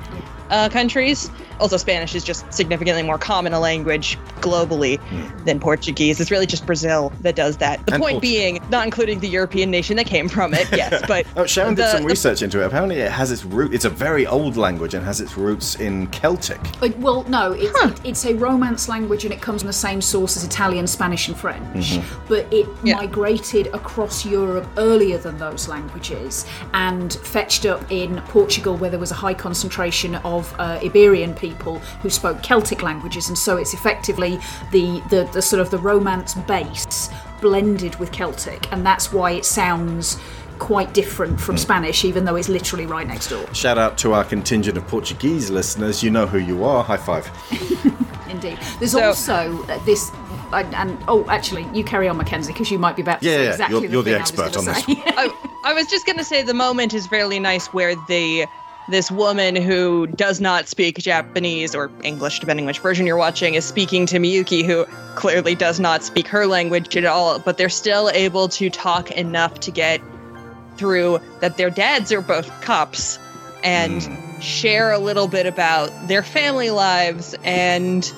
countries. Also, Spanish is just significantly more common a language globally than Portuguese. It's really just Brazil that does that. The point being, not including the European nation that came from it, yes, but... Sharon did some research into it. Apparently it has its root. It's a very old language and has its roots in Celtic. It's a Romance language, and it comes from the same source as Italian, Spanish, and French. But it migrated across Europe earlier than those languages and fetched up in Portugal, where there was a high concentration of Iberian people who spoke Celtic languages, and so it's effectively the sort of the Romance base blended with Celtic, and that's why it sounds quite different from Spanish, even though it's literally right next door. Shout out to our contingent of Portuguese listeners. You know who you are. High five. Indeed. There's also this... actually, you carry on, Mackenzie, because you might be about to say exactly you're the expert on this. I was just going to say the moment is really nice where this woman who does not speak Japanese or English, depending which version you're watching, is speaking to Miyuki, who clearly does not speak her language at all, but they're still able to talk enough to get through that their dads are both cops and share a little bit about their family lives and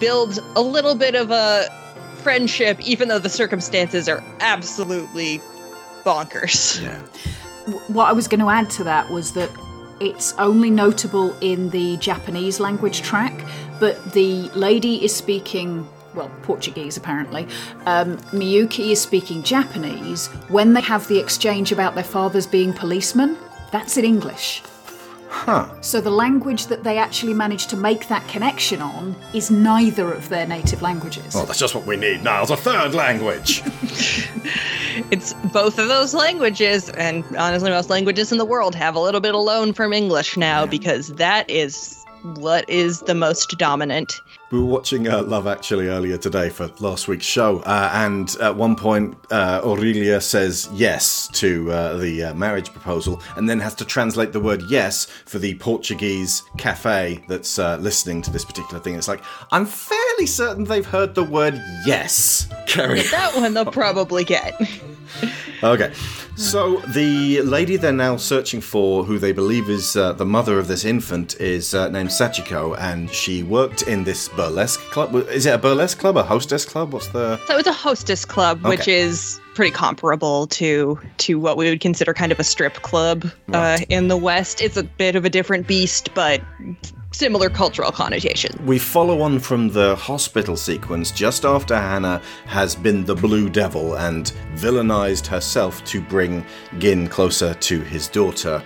build a little bit of a friendship, even though the circumstances are absolutely bonkers. Yeah. What I was going to add to that was that it's only notable in the Japanese language track, but the lady is speaking, well, Portuguese apparently. Miyuki is speaking Japanese. When they have the exchange about their fathers being policemen, that's in English. Huh. So the language that they actually managed to make that connection on is neither of their native languages. Oh, that's just what we need, Niles, a third language. It's both of those languages, and honestly, most languages in the world have a little bit of loan from English now, because that is what is the most dominant. We were watching Love Actually earlier today for last week's show, and at one point Aurelia says yes to the marriage proposal, and then has to translate the word yes for the Portuguese cafe that's listening to this particular thing. It's like, I'm fairly certain they've heard the word yes. Carry on. That one they'll probably get. Okay. So the lady they're now searching for, who they believe is the mother of this infant, is named Sachiko, and she worked in this burlesque club. Is it a burlesque club, a hostess club? What's the... So it was a hostess club, okay, which is pretty comparable to what we would consider kind of a strip club in the West. It's a bit of a different beast, but... similar cultural connotation. We follow on from the hospital sequence just after Hana has been the Blue Devil and villainized herself to bring Gin closer to his daughter.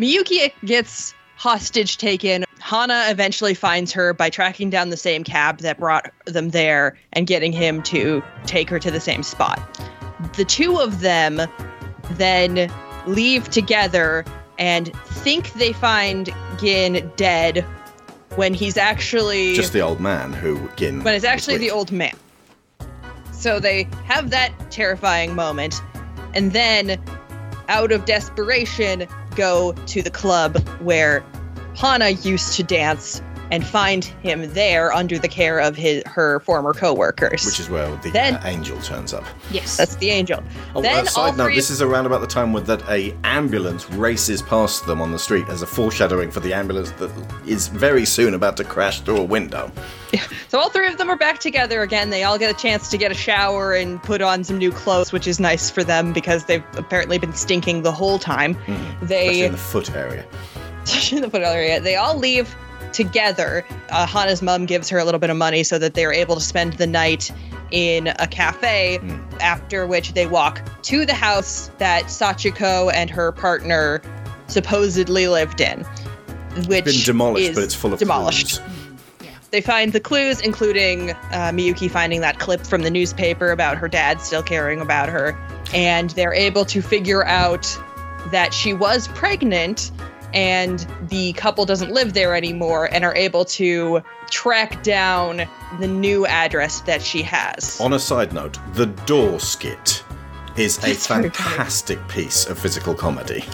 Miyuki gets hostage taken. Hana eventually finds her by tracking down the same cab that brought them there and getting him to take her to the same spot. The two of them then leave together and think they find Gin dead when he's actually... just the old man who Gin... when it's actually the old man. So they have that terrifying moment, and then, out of desperation, go to the club where Hana used to dance and find him there under the care of her former co-workers. Which is where the angel turns up. Yes, that's the angel. Oh, then side note, this is around about the time when that a ambulance races past them on the street as a foreshadowing for the ambulance that is very soon about to crash through a window. So all three of them are back together again. They all get a chance to get a shower and put on some new clothes, which is nice for them because they've apparently been stinking the whole time. Especially in the foot area. They all leave together. Hana's mom gives her a little bit of money so that they're able to spend the night in a cafe, after which they walk to the house that Sachiko and her partner supposedly lived in, which it's been demolished, but it's full of demolished clues. They find the clues, including Miyuki finding that clip from the newspaper about her dad still caring about her, and they're able to figure out that she was pregnant and the couple doesn't live there anymore, and are able to track down the new address that she has. On a side note, the door skit is a fantastic piece of physical comedy.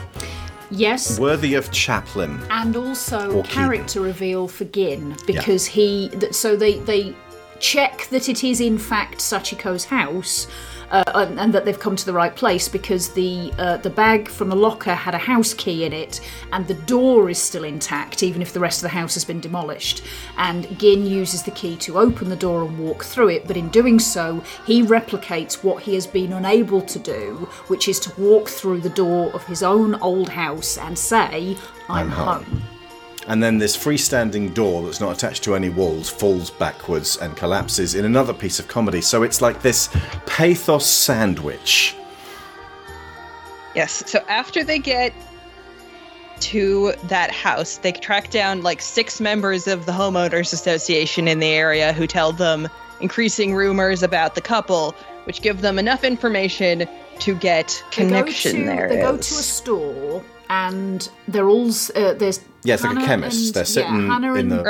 Yes. Worthy of Chaplin. And also character reveal for Gin, because they check that it is in fact Sachiko's house, and that they've come to the right place, because the bag from the locker had a house key in it, and the door is still intact, even if the rest of the house has been demolished. And Gin uses the key to open the door and walk through it, but in doing so, he replicates what he has been unable to do, which is to walk through the door of his own old house and say, I'm home. And then this freestanding door that's not attached to any walls falls backwards and collapses in another piece of comedy. So it's like this pathos sandwich. Yes. So after they get to that house, they track down like 6 members of the homeowners association in the area who tell them increasing rumors about the couple, which give them enough information to get connection there. They go to a store, and they're all there's... Yeah, it's Hana like a chemist. They're sitting in the window.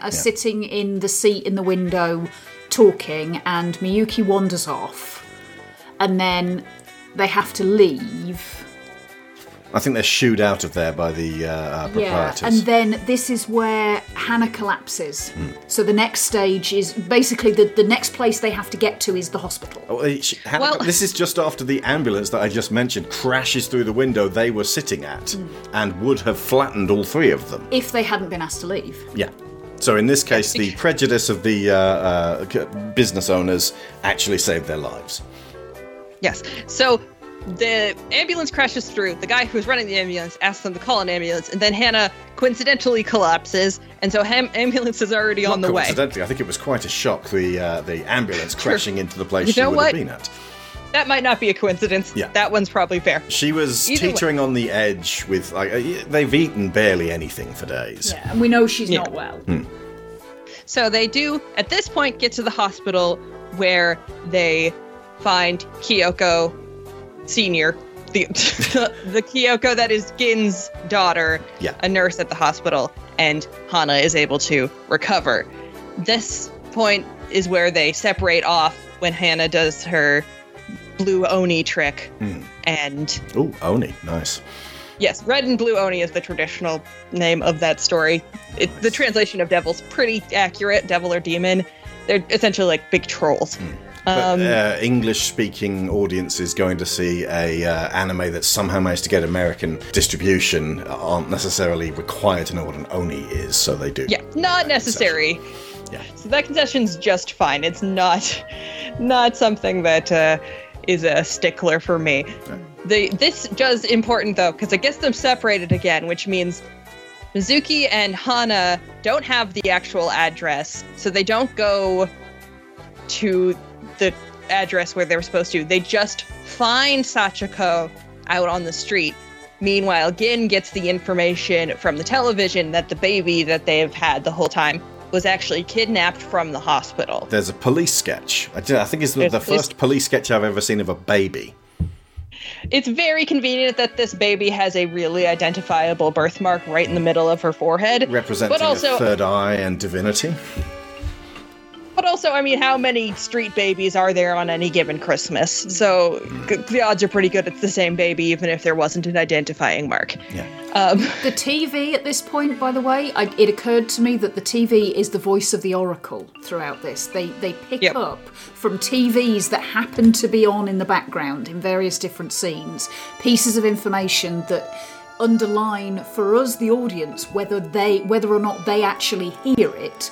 Are sitting in the seat in the window talking, and Miyuki wanders off. And then they have to leave. I think they're shooed out of there by the proprietors. Yeah, and then this is where Hana collapses. So the next stage is basically the next place they have to get to is the hospital. This is just after the ambulance that I just mentioned crashes through the window they were sitting at and would have flattened all 3 of them. If they hadn't been asked to leave. Yeah. So in this case, the prejudice of the business owners actually saved their lives. Yes. So... the ambulance crashes through. The guy who's running the ambulance asks them to call an ambulance, and then Hana coincidentally collapses, and so ambulance is already on the way. Coincidentally, I think it was quite a shock, the ambulance crashing into the place she would have been at. That might not be a coincidence. Yeah. That one's probably fair. She was teetering on the edge with... they've eaten barely anything for days. Yeah, and we know she's not well. So they do, at this point, get to the hospital where they find Kyoko... Senior, the Kyoko that is Gin's daughter, a nurse at the hospital, and Hana is able to recover. This point is where they separate off when Hana does her blue Oni trick. And ooh, Oni, nice. Yes, red and blue Oni is the traditional name of that story. The translation of devil's pretty accurate, devil or demon. They're essentially like big trolls. But English-speaking audiences going to see a anime that somehow managed to get American distribution aren't necessarily required to know what an oni is, so they do. Yeah, not necessary. Yeah. So that concession's just fine. It's not something that is a stickler for me. Okay. This does important, though, because it gets them separated again, which means Mizuki and Hana don't have the actual address, so they don't go to the address where they were supposed to. They just find Sachiko out on the street. Meanwhile, Gin gets the information from the television that the baby that they've had the whole time was actually kidnapped from the hospital. There's a police sketch. I think it's the first police sketch I've ever seen of a baby. It's very convenient that this baby has a really identifiable birthmark right in the middle of her forehead. Representing but also, a third eye and divinity. But also, I mean, how many street babies are there on any given Christmas? So the odds are pretty good it's the same baby, even if there wasn't an identifying mark. Yeah. The TV at this point, by the way, it occurred to me that the TV is the voice of the Oracle throughout this. They pick up from TVs that happen to be on in the background in various different scenes, pieces of information that underline for us, the audience, whether or not they actually hear it,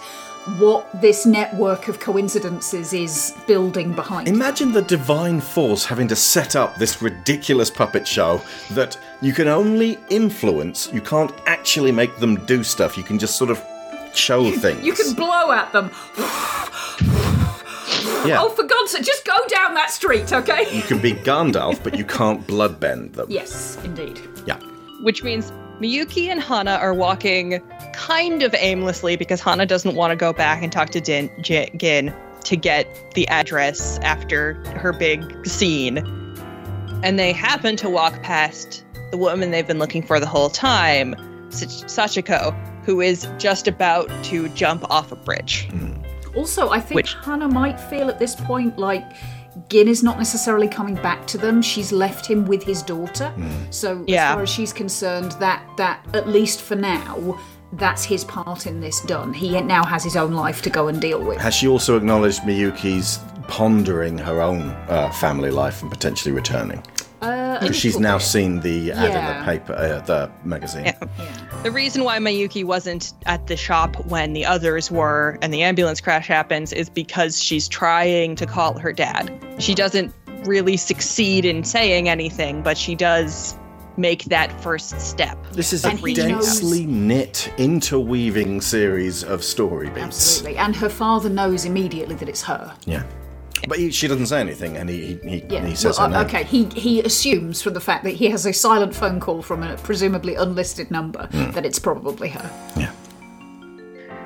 what this network of coincidences is building behind. Imagine the divine force having to set up this ridiculous puppet show that you can only influence. You can't actually make them do stuff. You can just sort of show things. You can blow at them. Yeah. Oh, for God's sake, just go down that street, okay? You can be Gandalf, but you can't bloodbend them. Yes, indeed. Yeah. Which means Miyuki and Hana are walking kind of aimlessly because Hana doesn't want to go back and talk to Gin to get the address after her big scene. And they happen to walk past the woman they've been looking for the whole time, Sachiko, who is just about to jump off a bridge. Also, I think Hana might feel at this point like Gin is not necessarily coming back to them. She's left him with his daughter. So as far as she's concerned, that at least for now, that's his part in this done. He now has his own life to go and deal with. Has she also acknowledged Miyuki's pondering her own family life and potentially returning? Because she's now seen the ad in the paper, the magazine. Yeah. Yeah. The reason why Miyuki wasn't at the shop when the others were and the ambulance crash happens is because she's trying to call her dad. She doesn't really succeed in saying anything, but she does make that first step. This is a densely knit, interweaving series of story beats. Absolutely. And her father knows immediately that it's her. Yeah. But she doesn't say anything, and he says her name. Okay, he assumes from the fact that he has a silent phone call from a presumably unlisted number that it's probably her. Yeah.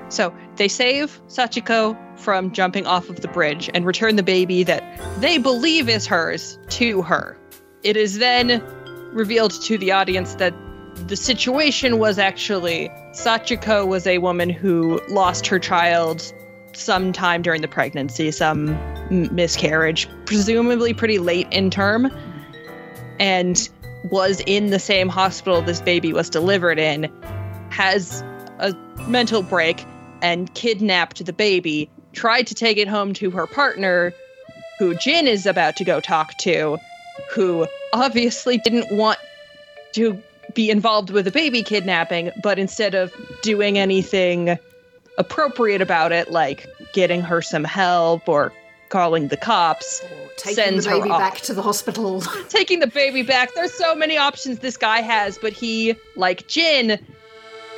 So they save Sachiko from jumping off of the bridge and return the baby that they believe is hers to her. It is then revealed to the audience that the situation was actually Sachiko was a woman who lost her child sometime during the pregnancy, some miscarriage, presumably pretty late in term, and was in the same hospital this baby was delivered in, has a mental break and kidnapped the baby, tried to take it home to her partner, who Gin is about to go talk to, who obviously didn't want to be involved with the baby kidnapping, but instead of doing anything appropriate about it, like getting her some help or calling the cops, sends her off. Taking the baby back to the hospital. Taking the baby back. There's so many options this guy has, but he, like Gin,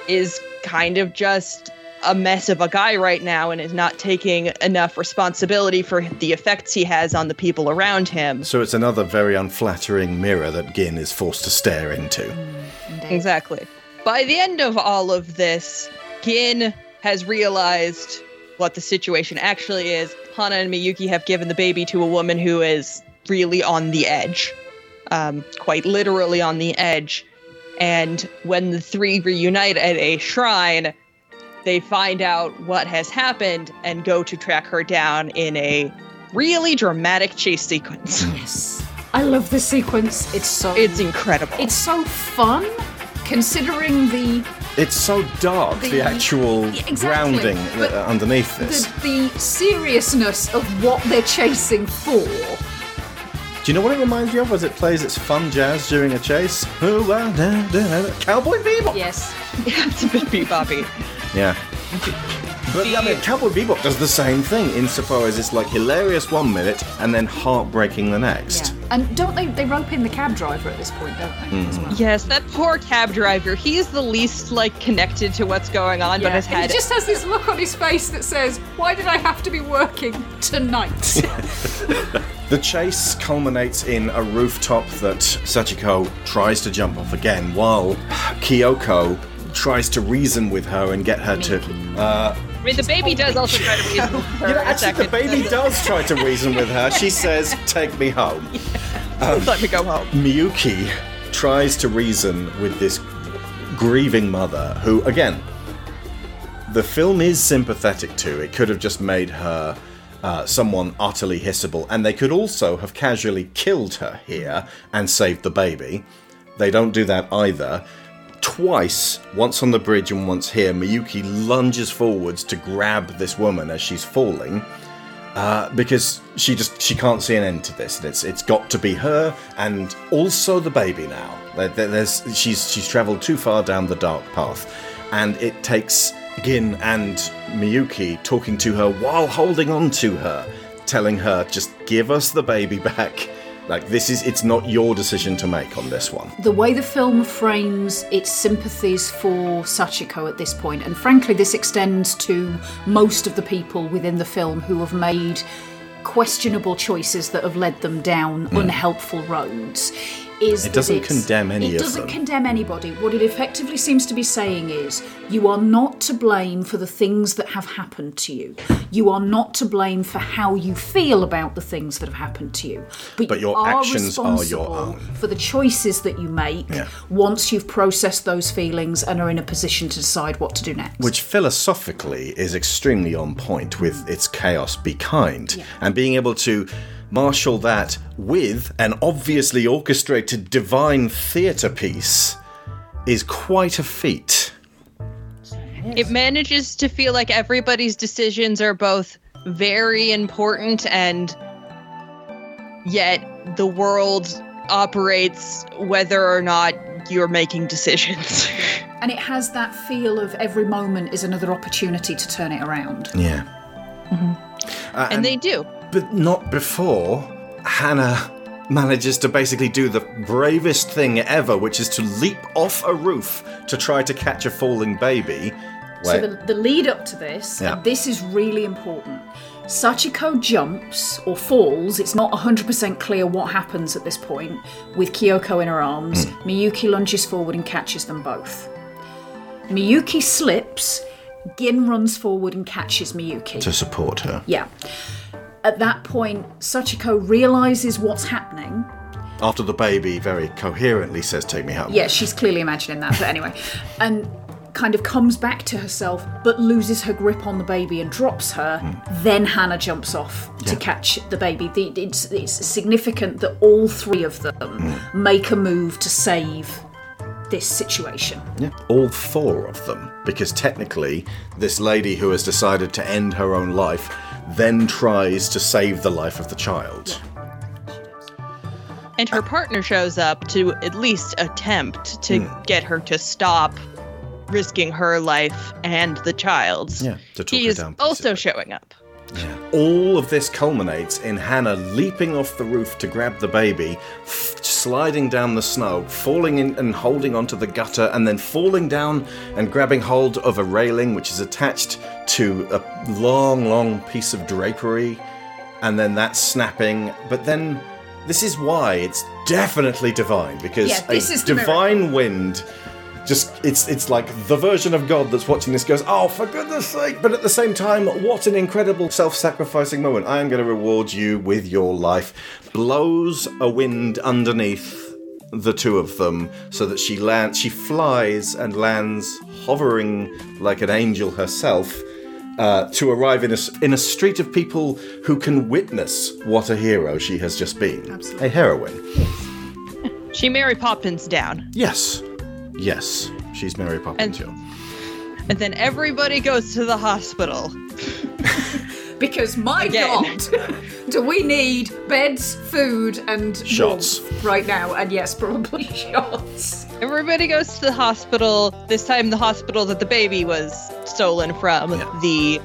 is kind of just a mess of a guy right now and is not taking enough responsibility for the effects he has on the people around him. So it's another very unflattering mirror that Gin is forced to stare into. Exactly. By the end of all of this, Gin has realized what the situation actually is. Hana and Miyuki have given the baby to a woman who is really on the edge, quite literally on the edge. And when the three reunite at a shrine, they find out what has happened and go to track her down in a really dramatic chase sequence. Yes. I love this sequence. It's incredible. It's so fun, considering the It's so dark, the actual grounding underneath this. The seriousness of what they're chasing for. Do you know what it reminds me of as it plays its fun jazz during a chase? Cowboy Bebop! Yes. It's a bit Bebop-y. Yeah. But I mean, Cowboy Bebop does the same thing insofar as it's like hilarious one minute and then heartbreaking the next. Yeah. And don't they rope in the cab driver at this point, don't they? Mm. As well? Yes, that poor cab driver. He is the least like connected to what's going on, but his head. He just has this look on his face that says, "Why did I have to be working tonight?" The chase culminates in a rooftop that Sachiko tries to jump off again, while Kyoko tries to reason with her and get her to. I mean, the baby does also try to reason with her. Actually, the baby does try to reason with her. She says, "Take me home." Yeah. Let me go home. Miyuki tries to reason with this grieving mother, who, again, the film is sympathetic to. It could have just made her someone utterly hissable, and they could also have casually killed her here and saved the baby. They don't do that either. Twice, once on the bridge and once here, Miyuki lunges forwards to grab this woman as she's falling, because she can't see an end to this. And it's got to be her and also the baby now. She's travelled too far down the dark path, and it takes Gin and Miyuki talking to her while holding on to her, telling her, "Just give us the baby back. Like, it's not your decision to make on this one." The way the film frames its sympathies for Sachiko at this point, and frankly this extends to most of the people within the film who have made questionable choices that have led them down unhelpful roads, is it doesn't condemn any of them. It doesn't condemn anybody. What it effectively seems to be saying is, you are not to blame for the things that have happened to you. You are not to blame for how you feel about the things that have happened to you. But your actions are your own. For the choices that you make once you've processed those feelings and are in a position to decide what to do next. Which philosophically is extremely on point with its chaos be kind. Yeah. And being able to marshal that with an obviously orchestrated divine theatre piece is quite a feat. It manages to feel like everybody's decisions are both very important, and yet the world operates whether or not you're making decisions. And it has that feel of every moment is another opportunity to turn it around. Yeah. Mm-hmm. And they do. But not before Hana manages to basically do the bravest thing ever, which is to leap off a roof to try to catch a falling baby. So the lead up to this, and this is really important. Sachiko jumps or falls. It's not 100% clear what happens at this point, with Kyoko in her arms. Miyuki lunges forward and catches them both. Miyuki slips. Gin runs forward and catches Miyuki. To support her. Yeah. At that point, Sachiko realises what's happening. After the baby very coherently says, "Take me home." Yeah, she's clearly imagining that, but anyway. And kind of comes back to herself, but loses her grip on the baby and drops her. Then Hana jumps off to catch the baby. It's significant that all three of them make a move to save this situation. Yeah. All four of them. Because technically, this lady who has decided to end her own life then tries to save the life of the child. And her partner shows up to at least attempt to get her to stop risking her life and the child's. Yeah, to talk her down. He is also showing up. Yeah. All of this culminates in Hana leaping off the roof to grab the baby, sliding down the snow, falling in and holding onto the gutter, and then falling down and grabbing hold of a railing which is attached to a long, long piece of drapery, and then that's snapping. But then this is why it's definitely divine, because a divine wind just, it's like the version of God that's watching this goes, "Oh, for goodness sake!" But at the same time, what an incredible self-sacrificing moment. I am going to reward you with your life. Blows a wind underneath the two of them so that she flies and lands hovering like an angel herself, to arrive in a street of people who can witness what a hero she has just been. Absolutely. A heroine. She Mary Poppins down. Yes. She's Mary Poppins, yeah. And then everybody goes to the hospital. Because, my God, do we need beds, food, and shots right now? And yes, probably shots. Everybody goes to the hospital. This time, the hospital that the baby was stolen from. Yeah. The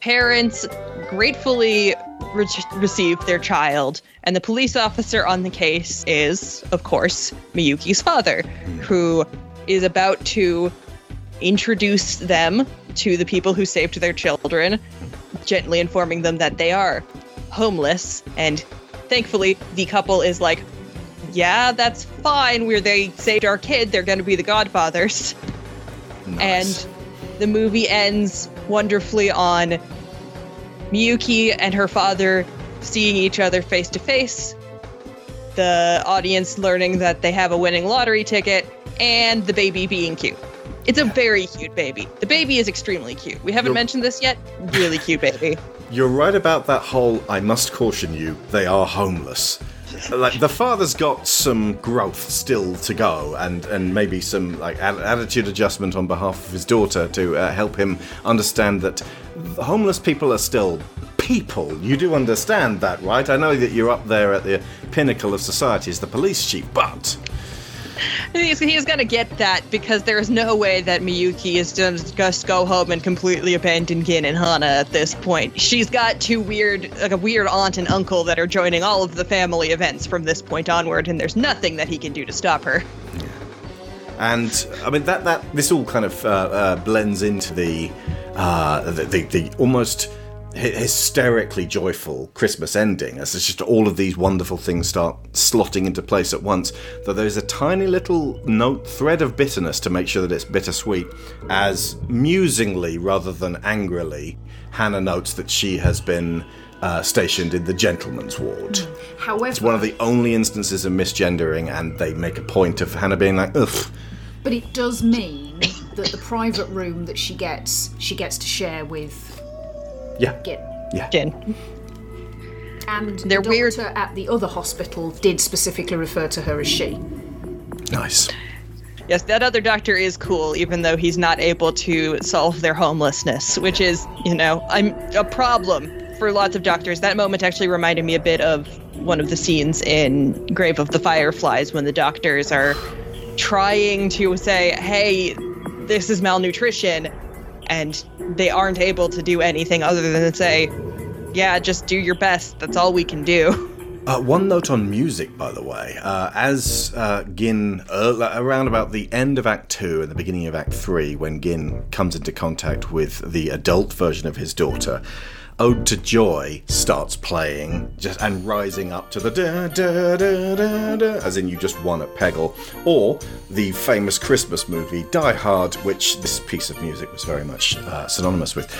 parents gratefully receive their child. And the police officer on the case is, of course, Miyuki's father, who is about to introduce them to the people who saved their children, gently informing them that they are homeless. And thankfully, the couple is like, yeah, that's fine. They saved our kid. They're going to be the Godfathers. Nice. And the movie ends wonderfully on Miyuki and her father seeing each other face to face, the audience learning that they have a winning lottery ticket, and the baby being cute. It's a very cute baby. The baby is extremely cute. We haven't mentioned this yet. Really cute baby. You're right about that whole, I must caution you, they are homeless. Like, the father's got some growth still to go, and maybe some like attitude adjustment on behalf of his daughter to help him understand that homeless people are still people. You do understand that, right? I know that you're up there at the pinnacle of society as the police chief, but he's gonna get that, because there is no way that Miyuki is gonna just go home and completely abandon Gin and Hana at this point. She's got a weird aunt and uncle that are joining all of the family events from this point onward, and there's nothing that he can do to stop her. And I mean that this all kind of blends into the almost hysterically joyful Christmas ending, as it's just all of these wonderful things start slotting into place at once. Though there's a tiny little thread of bitterness to make sure that it's bittersweet, as musingly rather than angrily, Hana notes that she has been stationed in the gentleman's ward. However, it's one of the only instances of misgendering, and they make a point of Hana being like, ugh. But it does mean that the private room that she gets to share with Gin. And the doctor at the other hospital did specifically refer to her as she. Nice. Yes, that other doctor is cool, even though he's not able to solve their homelessness, which is, I'm a problem for lots of doctors. That moment actually reminded me a bit of one of the scenes in Grave of the Fireflies when the doctors are trying to say, hey, this is malnutrition, and they aren't able to do anything other than say, yeah, just do your best. That's all we can do. One note on music, by the way. As Gin, around about the end of Act 2 and the beginning of Act 3, when Gin comes into contact with the adult version of his daughter, Ode to Joy starts playing and rising up to the da-da-da-da-da, as in you just won at Peggle, or the famous Christmas movie Die Hard, which this piece of music was very much synonymous with.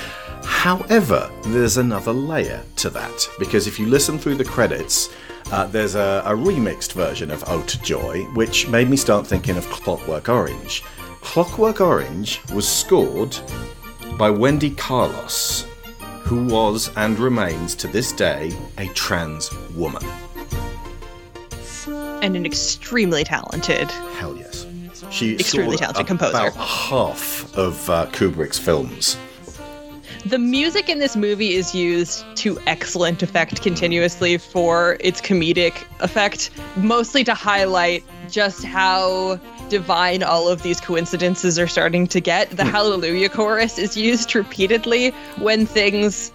However, there's another layer to that, because if you listen through the credits, there's a remixed version of Ode to Joy, which made me start thinking of Clockwork Orange. Clockwork Orange was scored by Wendy Carlos, who was and remains to this day a trans woman. And an extremely talented. Hell yes. She's extremely talented composer. About half of Kubrick's films. The music in this movie is used to excellent effect continuously for its comedic effect, mostly to highlight just how divine all of these coincidences are starting to get. The Hallelujah chorus is used repeatedly when things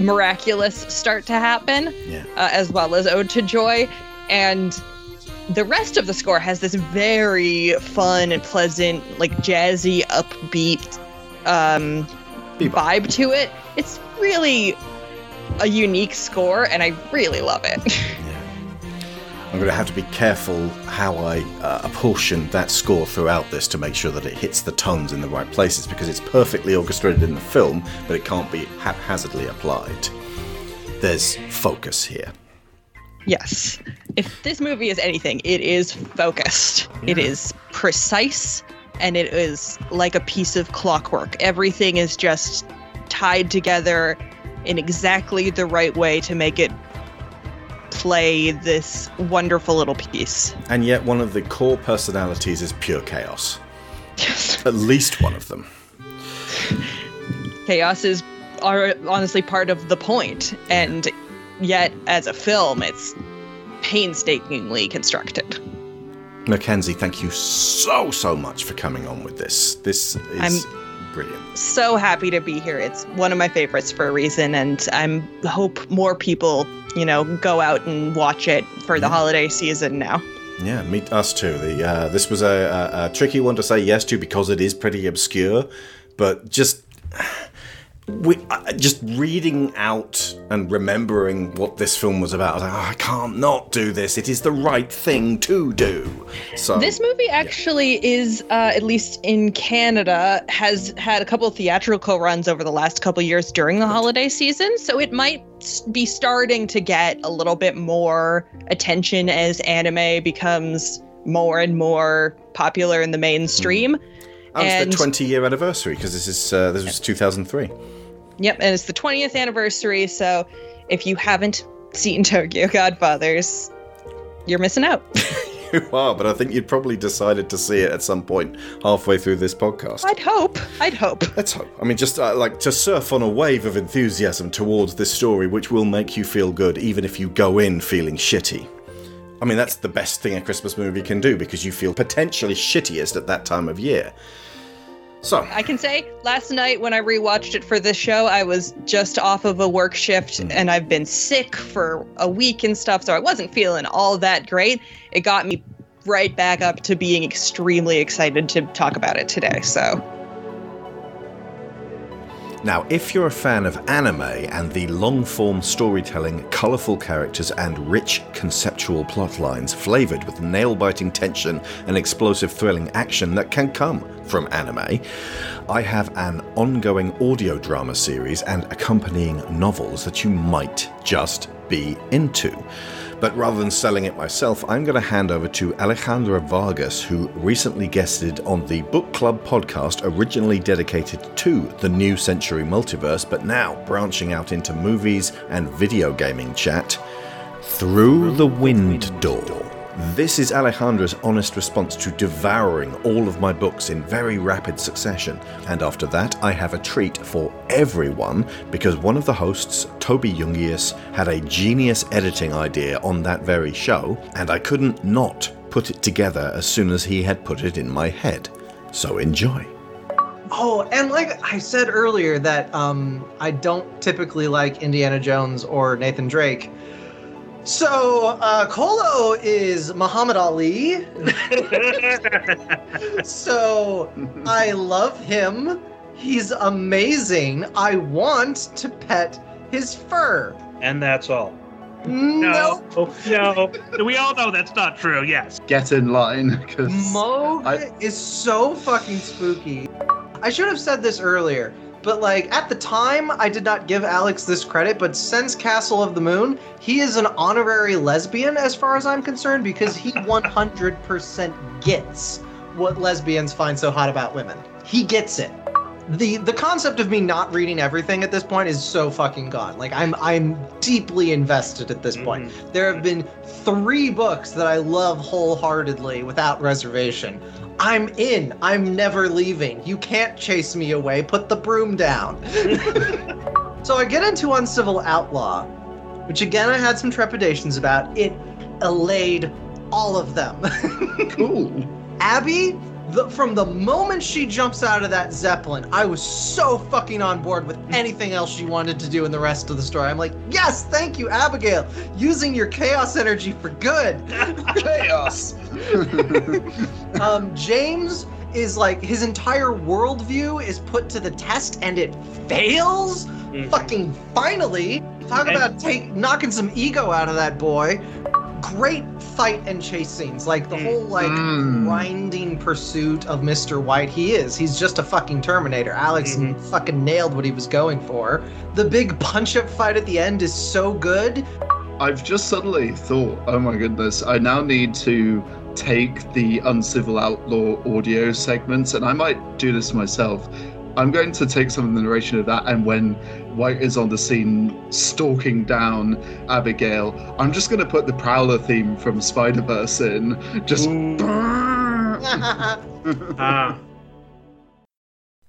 miraculous start to happen, as well as Ode to Joy. And the rest of the score has this very fun and pleasant, like, jazzy, upbeat vibe to it. It's really a unique score, and I really love it. I'm going to have to be careful how I apportion that score throughout this to make sure that it hits the tones in the right places, because it's perfectly orchestrated in the film, but it can't be haphazardly applied. There's focus here. Yes. If this movie is anything, it is focused. It is precise, and it is like a piece of clockwork. Everything is just tied together in exactly the right way to make it play this wonderful little piece. And yet one of the core personalities is pure chaos. Yes. At least one of them. Chaos is honestly part of the point, and yet as a film, it's painstakingly constructed. Mackenzie, thank you so much for coming on with this. This is brilliant. So happy to be here. It's one of my favorites for a reason, and I hope more people, go out and watch it for the holiday season now. Yeah, meet us too. This was a tricky one to say yes to because it is pretty obscure, but just reading out and remembering what this film was about, I was like, I can't not do this. It is the right thing to do. So this movie actually is, at least in Canada, has had a couple of theatrical runs over the last couple of years during the holiday season. So it might be starting to get a little bit more attention as anime becomes more and more popular in the mainstream. Oh, it's the 20-year anniversary, because this was 2003. Yep, and it's the 20th anniversary, so if you haven't seen Tokyo Godfathers, you're missing out. You are, but I think you'd probably decided to see it at some point halfway through this podcast. I'd hope. Let's hope. I mean, just to surf on a wave of enthusiasm towards this story, which will make you feel good, even if you go in feeling shitty. I mean, that's the best thing a Christmas movie can do, because you feel potentially shittiest at that time of year. So I can say, last night when I rewatched it for this show, I was just off of a work shift and I've been sick for a week and stuff, so I wasn't feeling all that great. It got me right back up to being extremely excited to talk about it today, so... Now, if you're a fan of anime and the long-form storytelling, colourful characters and rich conceptual plotlines flavoured with nail-biting tension and explosive thrilling action that can come from anime, I have an ongoing audio drama series and accompanying novels that you might just be into. But rather than selling it myself, I'm going to hand over to Alejandra Vargas, who recently guested on the Book Club podcast, originally dedicated to the New Century Multiverse, but now branching out into movies and video gaming chat, Through the Wind Door. This is Alejandra's honest response to devouring all of my books in very rapid succession. And after that, I have a treat for everyone, because one of the hosts, Toby Jungius, had a genius editing idea on that very show, and I couldn't not put it together as soon as he had put it in my head. So enjoy. Oh, and like I said earlier, that I don't typically like Indiana Jones or Nathan Drake. So, Kolo is Muhammad Ali. So, I love him. He's amazing. I want to pet his fur. And that's all. No. We all know that's not true, yes. Get in line, because... Mo is so fucking spooky. I should have said this earlier. But, at the time, I did not give Alex this credit, but since Castle of the Moon, he is an honorary lesbian, as far as I'm concerned, because he 100% gets what lesbians find so hot about women. He gets it. The concept of me not reading everything at this point is so fucking gone. I'm deeply invested at this point. There have been 3 books that I love wholeheartedly without reservation. I'm in. I'm never leaving. You can't chase me away. Put the broom down. So I get into Uncivil Outlaw, which again I had some trepidations about. It allayed all of them. Cool. Abby, from the moment she jumps out of that Zeppelin, I was so fucking on board with anything else she wanted to do in the rest of the story. I'm like, yes, thank you, Abigail. Using your chaos energy for good. Chaos. James is his entire worldview is put to the test and it fails. Fucking finally. Talk about knocking some ego out of that boy. Great fight and chase scenes. The whole, grinding pursuit of Mr. White. He's just a fucking Terminator. Alex fucking nailed what he was going for. The big punch-up fight at the end is so good. I've just suddenly thought, oh my goodness, I now need to take the Uncivil Outlaw audio segments, and I might do this myself. I'm going to take some of the narration of that, and when White is on the scene stalking down Abigail, I'm just going to put the Prowler theme from Spider-Verse in. Just...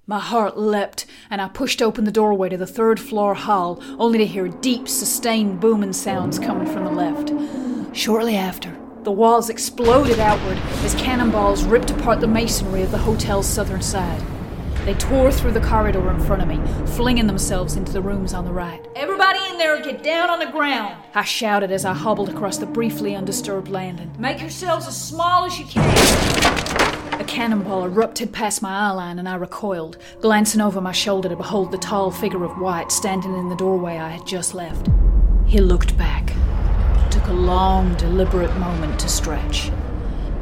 My heart leapt, and I pushed open the doorway to the third-floor hall, only to hear deep, sustained booming sounds coming from the left. Shortly after, the walls exploded outward as cannonballs ripped apart the masonry of the hotel's southern side. They tore through the corridor in front of me, flinging themselves into the rooms on the right. Everybody in there, get down on the ground! I shouted as I hobbled across the briefly undisturbed landing. Make yourselves as small as you can! A cannonball erupted past my eyeline and I recoiled, glancing over my shoulder to behold the tall figure of White standing in the doorway I had just left. He looked back. It took a long, deliberate moment to stretch,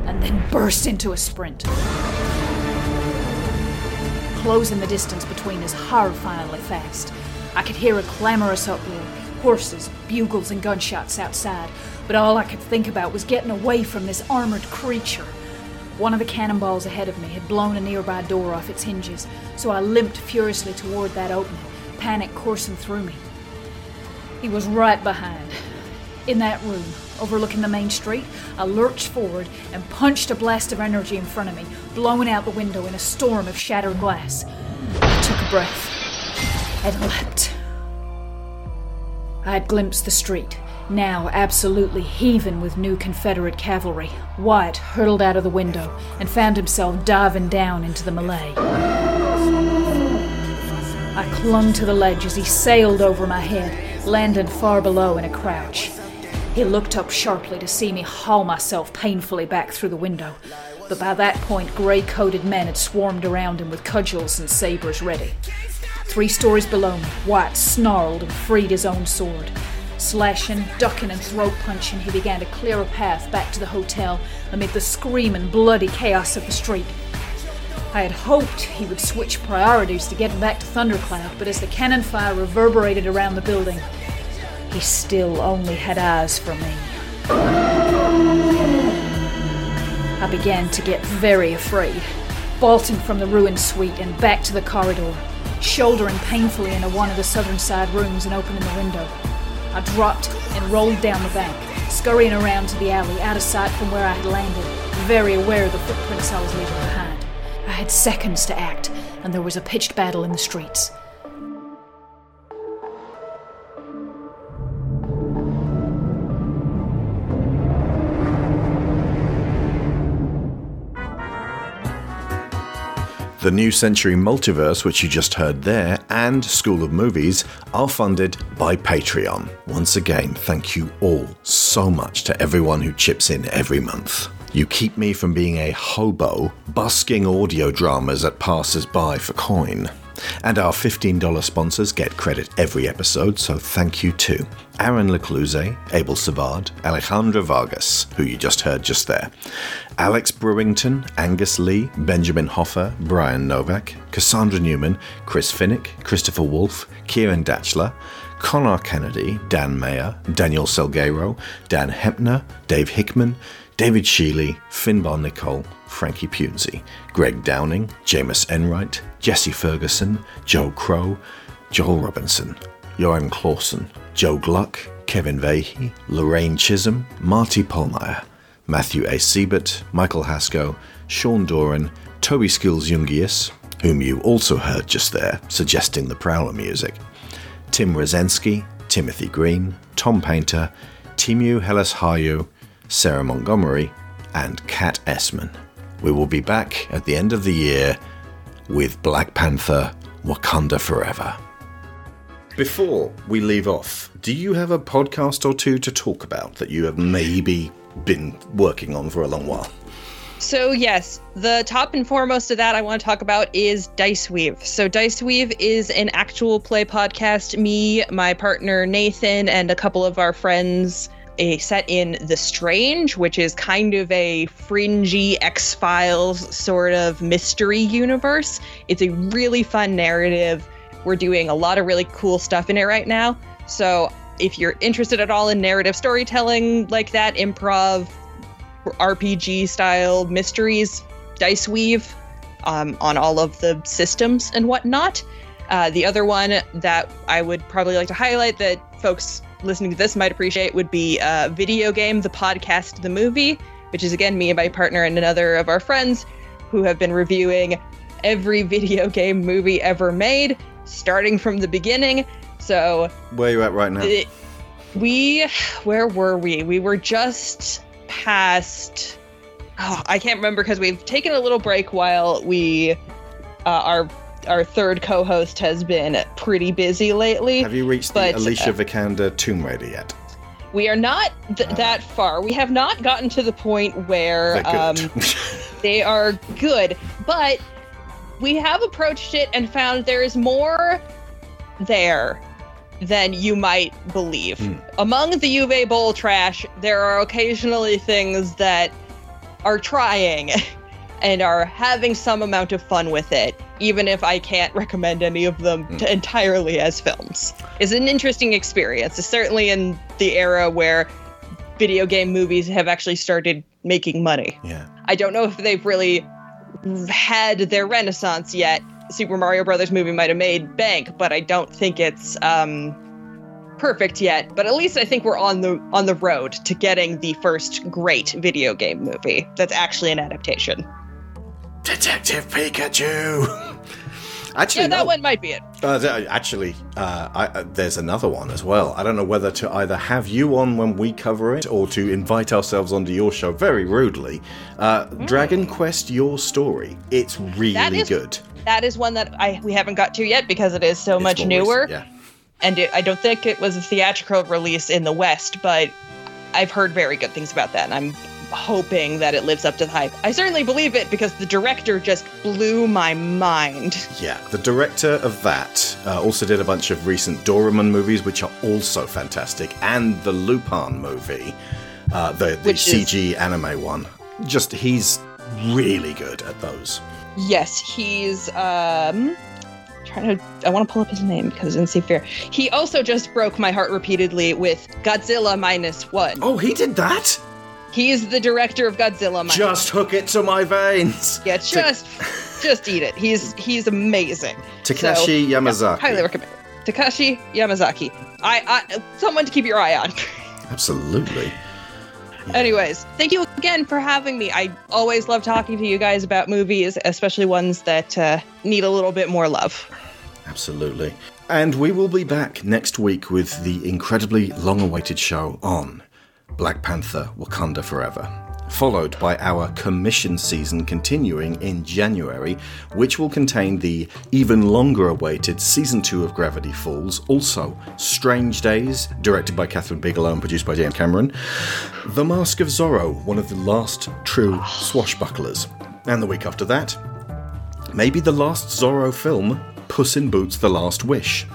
and then burst into a sprint, closing the distance between us horrifyingly fast. I could hear a clamorous uproar, horses, bugles, and gunshots outside, but all I could think about was getting away from this armored creature. One of the cannonballs ahead of me had blown a nearby door off its hinges, so I limped furiously toward that opening, panic coursing through me. He was right behind. In that room, overlooking the main street, I lurched forward and punched a blast of energy in front of me, blowing out the window in a storm of shattered glass. I took a breath and leapt. I had glimpsed the street, now absolutely heaving with new Confederate cavalry. Wyatt hurtled out of the window and found himself diving down into the melee. I clung to the ledge as he sailed over my head, landing far below in a crouch. He looked up sharply to see me haul myself painfully back through the window, but by that point grey-coated men had swarmed around him with cudgels and sabers ready. 3 stories below me, Wyatt snarled and freed his own sword. Slashing, ducking, and throat-punching, he began to clear a path back to the hotel amid the screaming, bloody chaos of the street. I had hoped he would switch priorities to get back to Thundercloud, but as the cannon fire reverberated around the building, he still only had eyes for me. I began to get very afraid, bolting from the ruined suite and back to the corridor, shouldering painfully into one of the southern side rooms and opening the window. I dropped and rolled down the bank, scurrying around to the alley, out of sight from where I had landed, very aware of the footprints I was leaving behind. I had seconds to act, and there was a pitched battle in the streets. The New Century Multiverse, which you just heard there, and School of Movies are funded by Patreon. Once again, thank you all so much to everyone who chips in every month. You keep me from being a hobo busking audio dramas at passers-by for coin. And our $15 sponsors get credit every episode, so thank you too. Aaron Lecluse, Abel Savard, Alejandra Vargas, who you just heard just there, Alex Brewington, Angus Lee, Benjamin Hoffer, Brian Novak, Cassandra Newman, Chris Finnick, Christopher Wolfe, Kieran Datchler, Connor Kennedy, Dan Mayer, Daniel Salgueiro, Dan Hepner, Dave Hickman, David Sheely, Finbar Nicole, Frankie Punzi, Greg Downing, Jameis Enright, Jesse Ferguson, Joe Crow, Joel Robinson, Joran Clausen, Joe Gluck, Kevin Vahey, Lorraine Chisholm, Marty Palmeyer, Matthew A. Siebert, Michael Hasco, Sean Doran, Toby Skills Jungius, whom you also heard just there, suggesting the Prowler music, Tim Rosensky, Timothy Green, Tom Painter, Timu Helas-Hayu, Sarah Montgomery, and Kat Essman. We will be back at the end of the year with Black Panther: Wakanda Forever. Before we leave off, do you have a podcast or two to talk about that you have maybe been working on for a long while? So yes, the top and foremost of that I want to talk about is Dice Weave. So Dice Weave is an actual play podcast. Me, my partner Nathan, and a couple of our friends, set in The Strange, which is kind of a fringy X-Files sort of mystery universe. It's a really fun narrative. We're doing a lot of really cool stuff in it right now. So if you're interested at all in narrative storytelling like that, improv, RPG style mysteries, Dice Weave on all of the systems and whatnot. The other one that I would probably like to highlight that folks listening to this might appreciate would be Video Game, the Podcast, the Movie, which is again me and my partner and another of our friends who have been reviewing every video game movie ever made, starting from the beginning. So where are you at right now? Where were we? We were just past, I can't remember, because we've taken a little break while we, our third co-host has been pretty busy lately. Have you reached the Alicia Vikander Tomb Raider yet? We are not that far. We have not gotten to the point where they are good, but we have approached it and found there is more there than you might believe. Among the Uwe Boll trash, there are occasionally things that are trying and are having some amount of fun with it, even if I can't recommend any of them entirely as films. It's an interesting experience. It's certainly in the era where video game movies have actually started making money. Yeah. I don't know if they've really had their renaissance yet. Super Mario Brothers movie might have made bank, but I don't think it's perfect yet. But at least I think we're on the road to getting the first great video game movie that's actually an adaptation. Detective Pikachu. Actually, yeah, that one might be it. There's another one as well. I don't know whether to either have you on when we cover it or to invite ourselves onto your show very rudely. Dragon Quest: Your Story. It's really good. That is one that we haven't got to yet because it is it's much newer. Recent, yeah. And I don't think it was a theatrical release in the West, but I've heard very good things about that, and I'm hoping that it lives up to the hype. I certainly believe it because the director just blew my mind. Yeah, the director of that also did a bunch of recent Doraemon movies, which are also fantastic, and the Lupin movie, the CG anime one. Just, he's really good at those. Yes, he's I want to pull up his name because it's unfair. He also just broke my heart repeatedly with Godzilla -1. Oh, he did that? He's the director of Godzilla -1. Just hook it to my veins. Yeah, just eat it. He's amazing. Takashi Yamazaki. Yeah, highly recommend it. Takashi Yamazaki. I someone to keep your eye on. Absolutely. Yeah. Anyways, thank you again for having me. I always love talking to you guys about movies, especially ones that need a little bit more love. Absolutely. And we will be back next week with the incredibly long-awaited show on Black Panther: Wakanda Forever, followed by our commission season continuing in January, which will contain the even longer-awaited Season 2 of Gravity Falls, also Strange Days, directed by Catherine Bigelow and produced by James Cameron, The Mask of Zorro, one of the last true swashbucklers, and the week after that, maybe the last Zorro film, Puss in Boots: The Last Wish.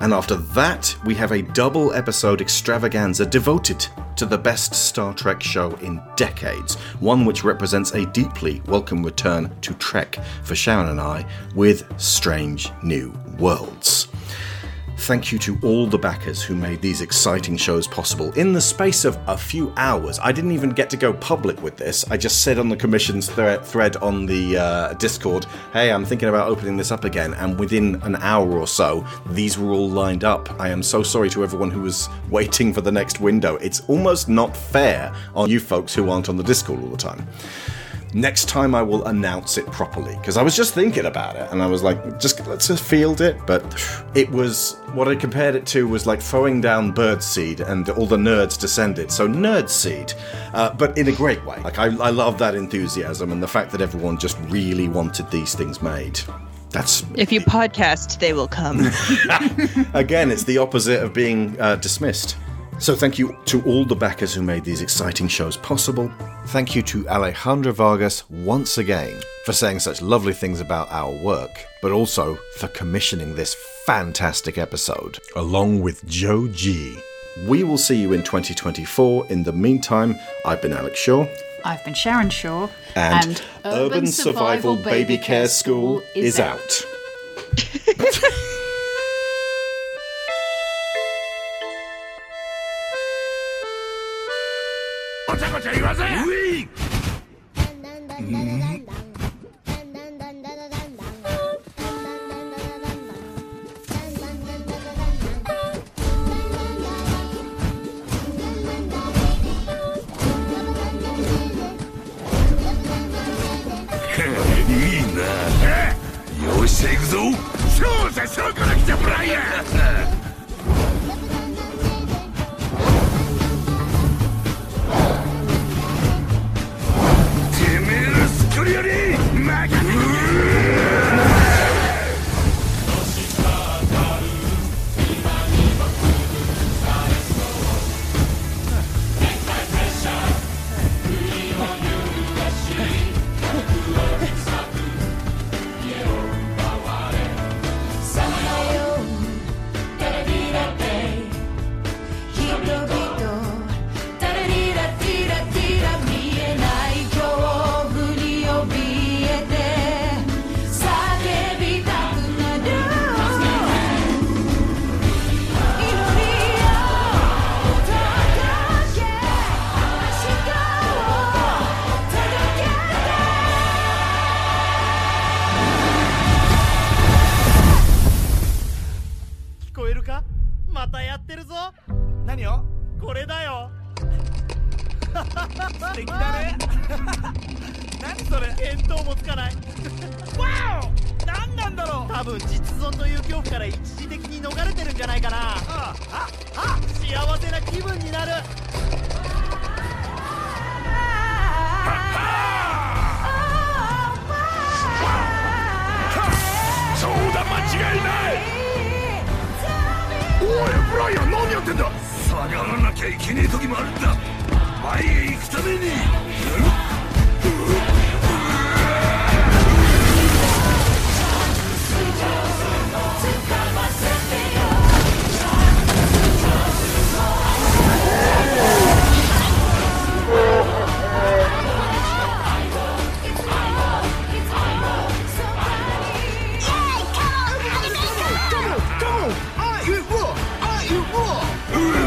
And after that, we have a double episode extravaganza devoted to the best Star Trek show in decades, one which represents a deeply welcome return to Trek for Sharon and I with Strange New Worlds. Thank you to all the backers who made these exciting shows possible in the space of a few hours. I didn't even get to go public with this. I just said on the commission's thread on the Discord, hey, I'm thinking about opening this up again, and within an hour or so, these were all lined up. I am so sorry to everyone who was waiting for the next window. It's almost not fair on you folks who aren't on the Discord all the time. Next time I will announce it properly, because I was just thinking about it and I was like, let's just field it. But it was, what I compared it to was like throwing down birdseed and all the nerds descended. So nerdseed, but in a great way. Like I love that enthusiasm and the fact that everyone just really wanted these things made. That's if you podcast, they will come. Again, it's the opposite of being dismissed. So thank you to all the backers who made these exciting shows possible. Thank you to Alejandra Vargas once again for saying such lovely things about our work, but also for commissioning this fantastic episode, along with Joe G. We will see you in 2024. In the meantime, I've been Alex Shaw. I've been Sharon Shaw. And Urban Survival Baby Care School is out. Weak. Sigzu? Что за соколочка проехала? Тимир Скрюри! Магнит! Are you raw?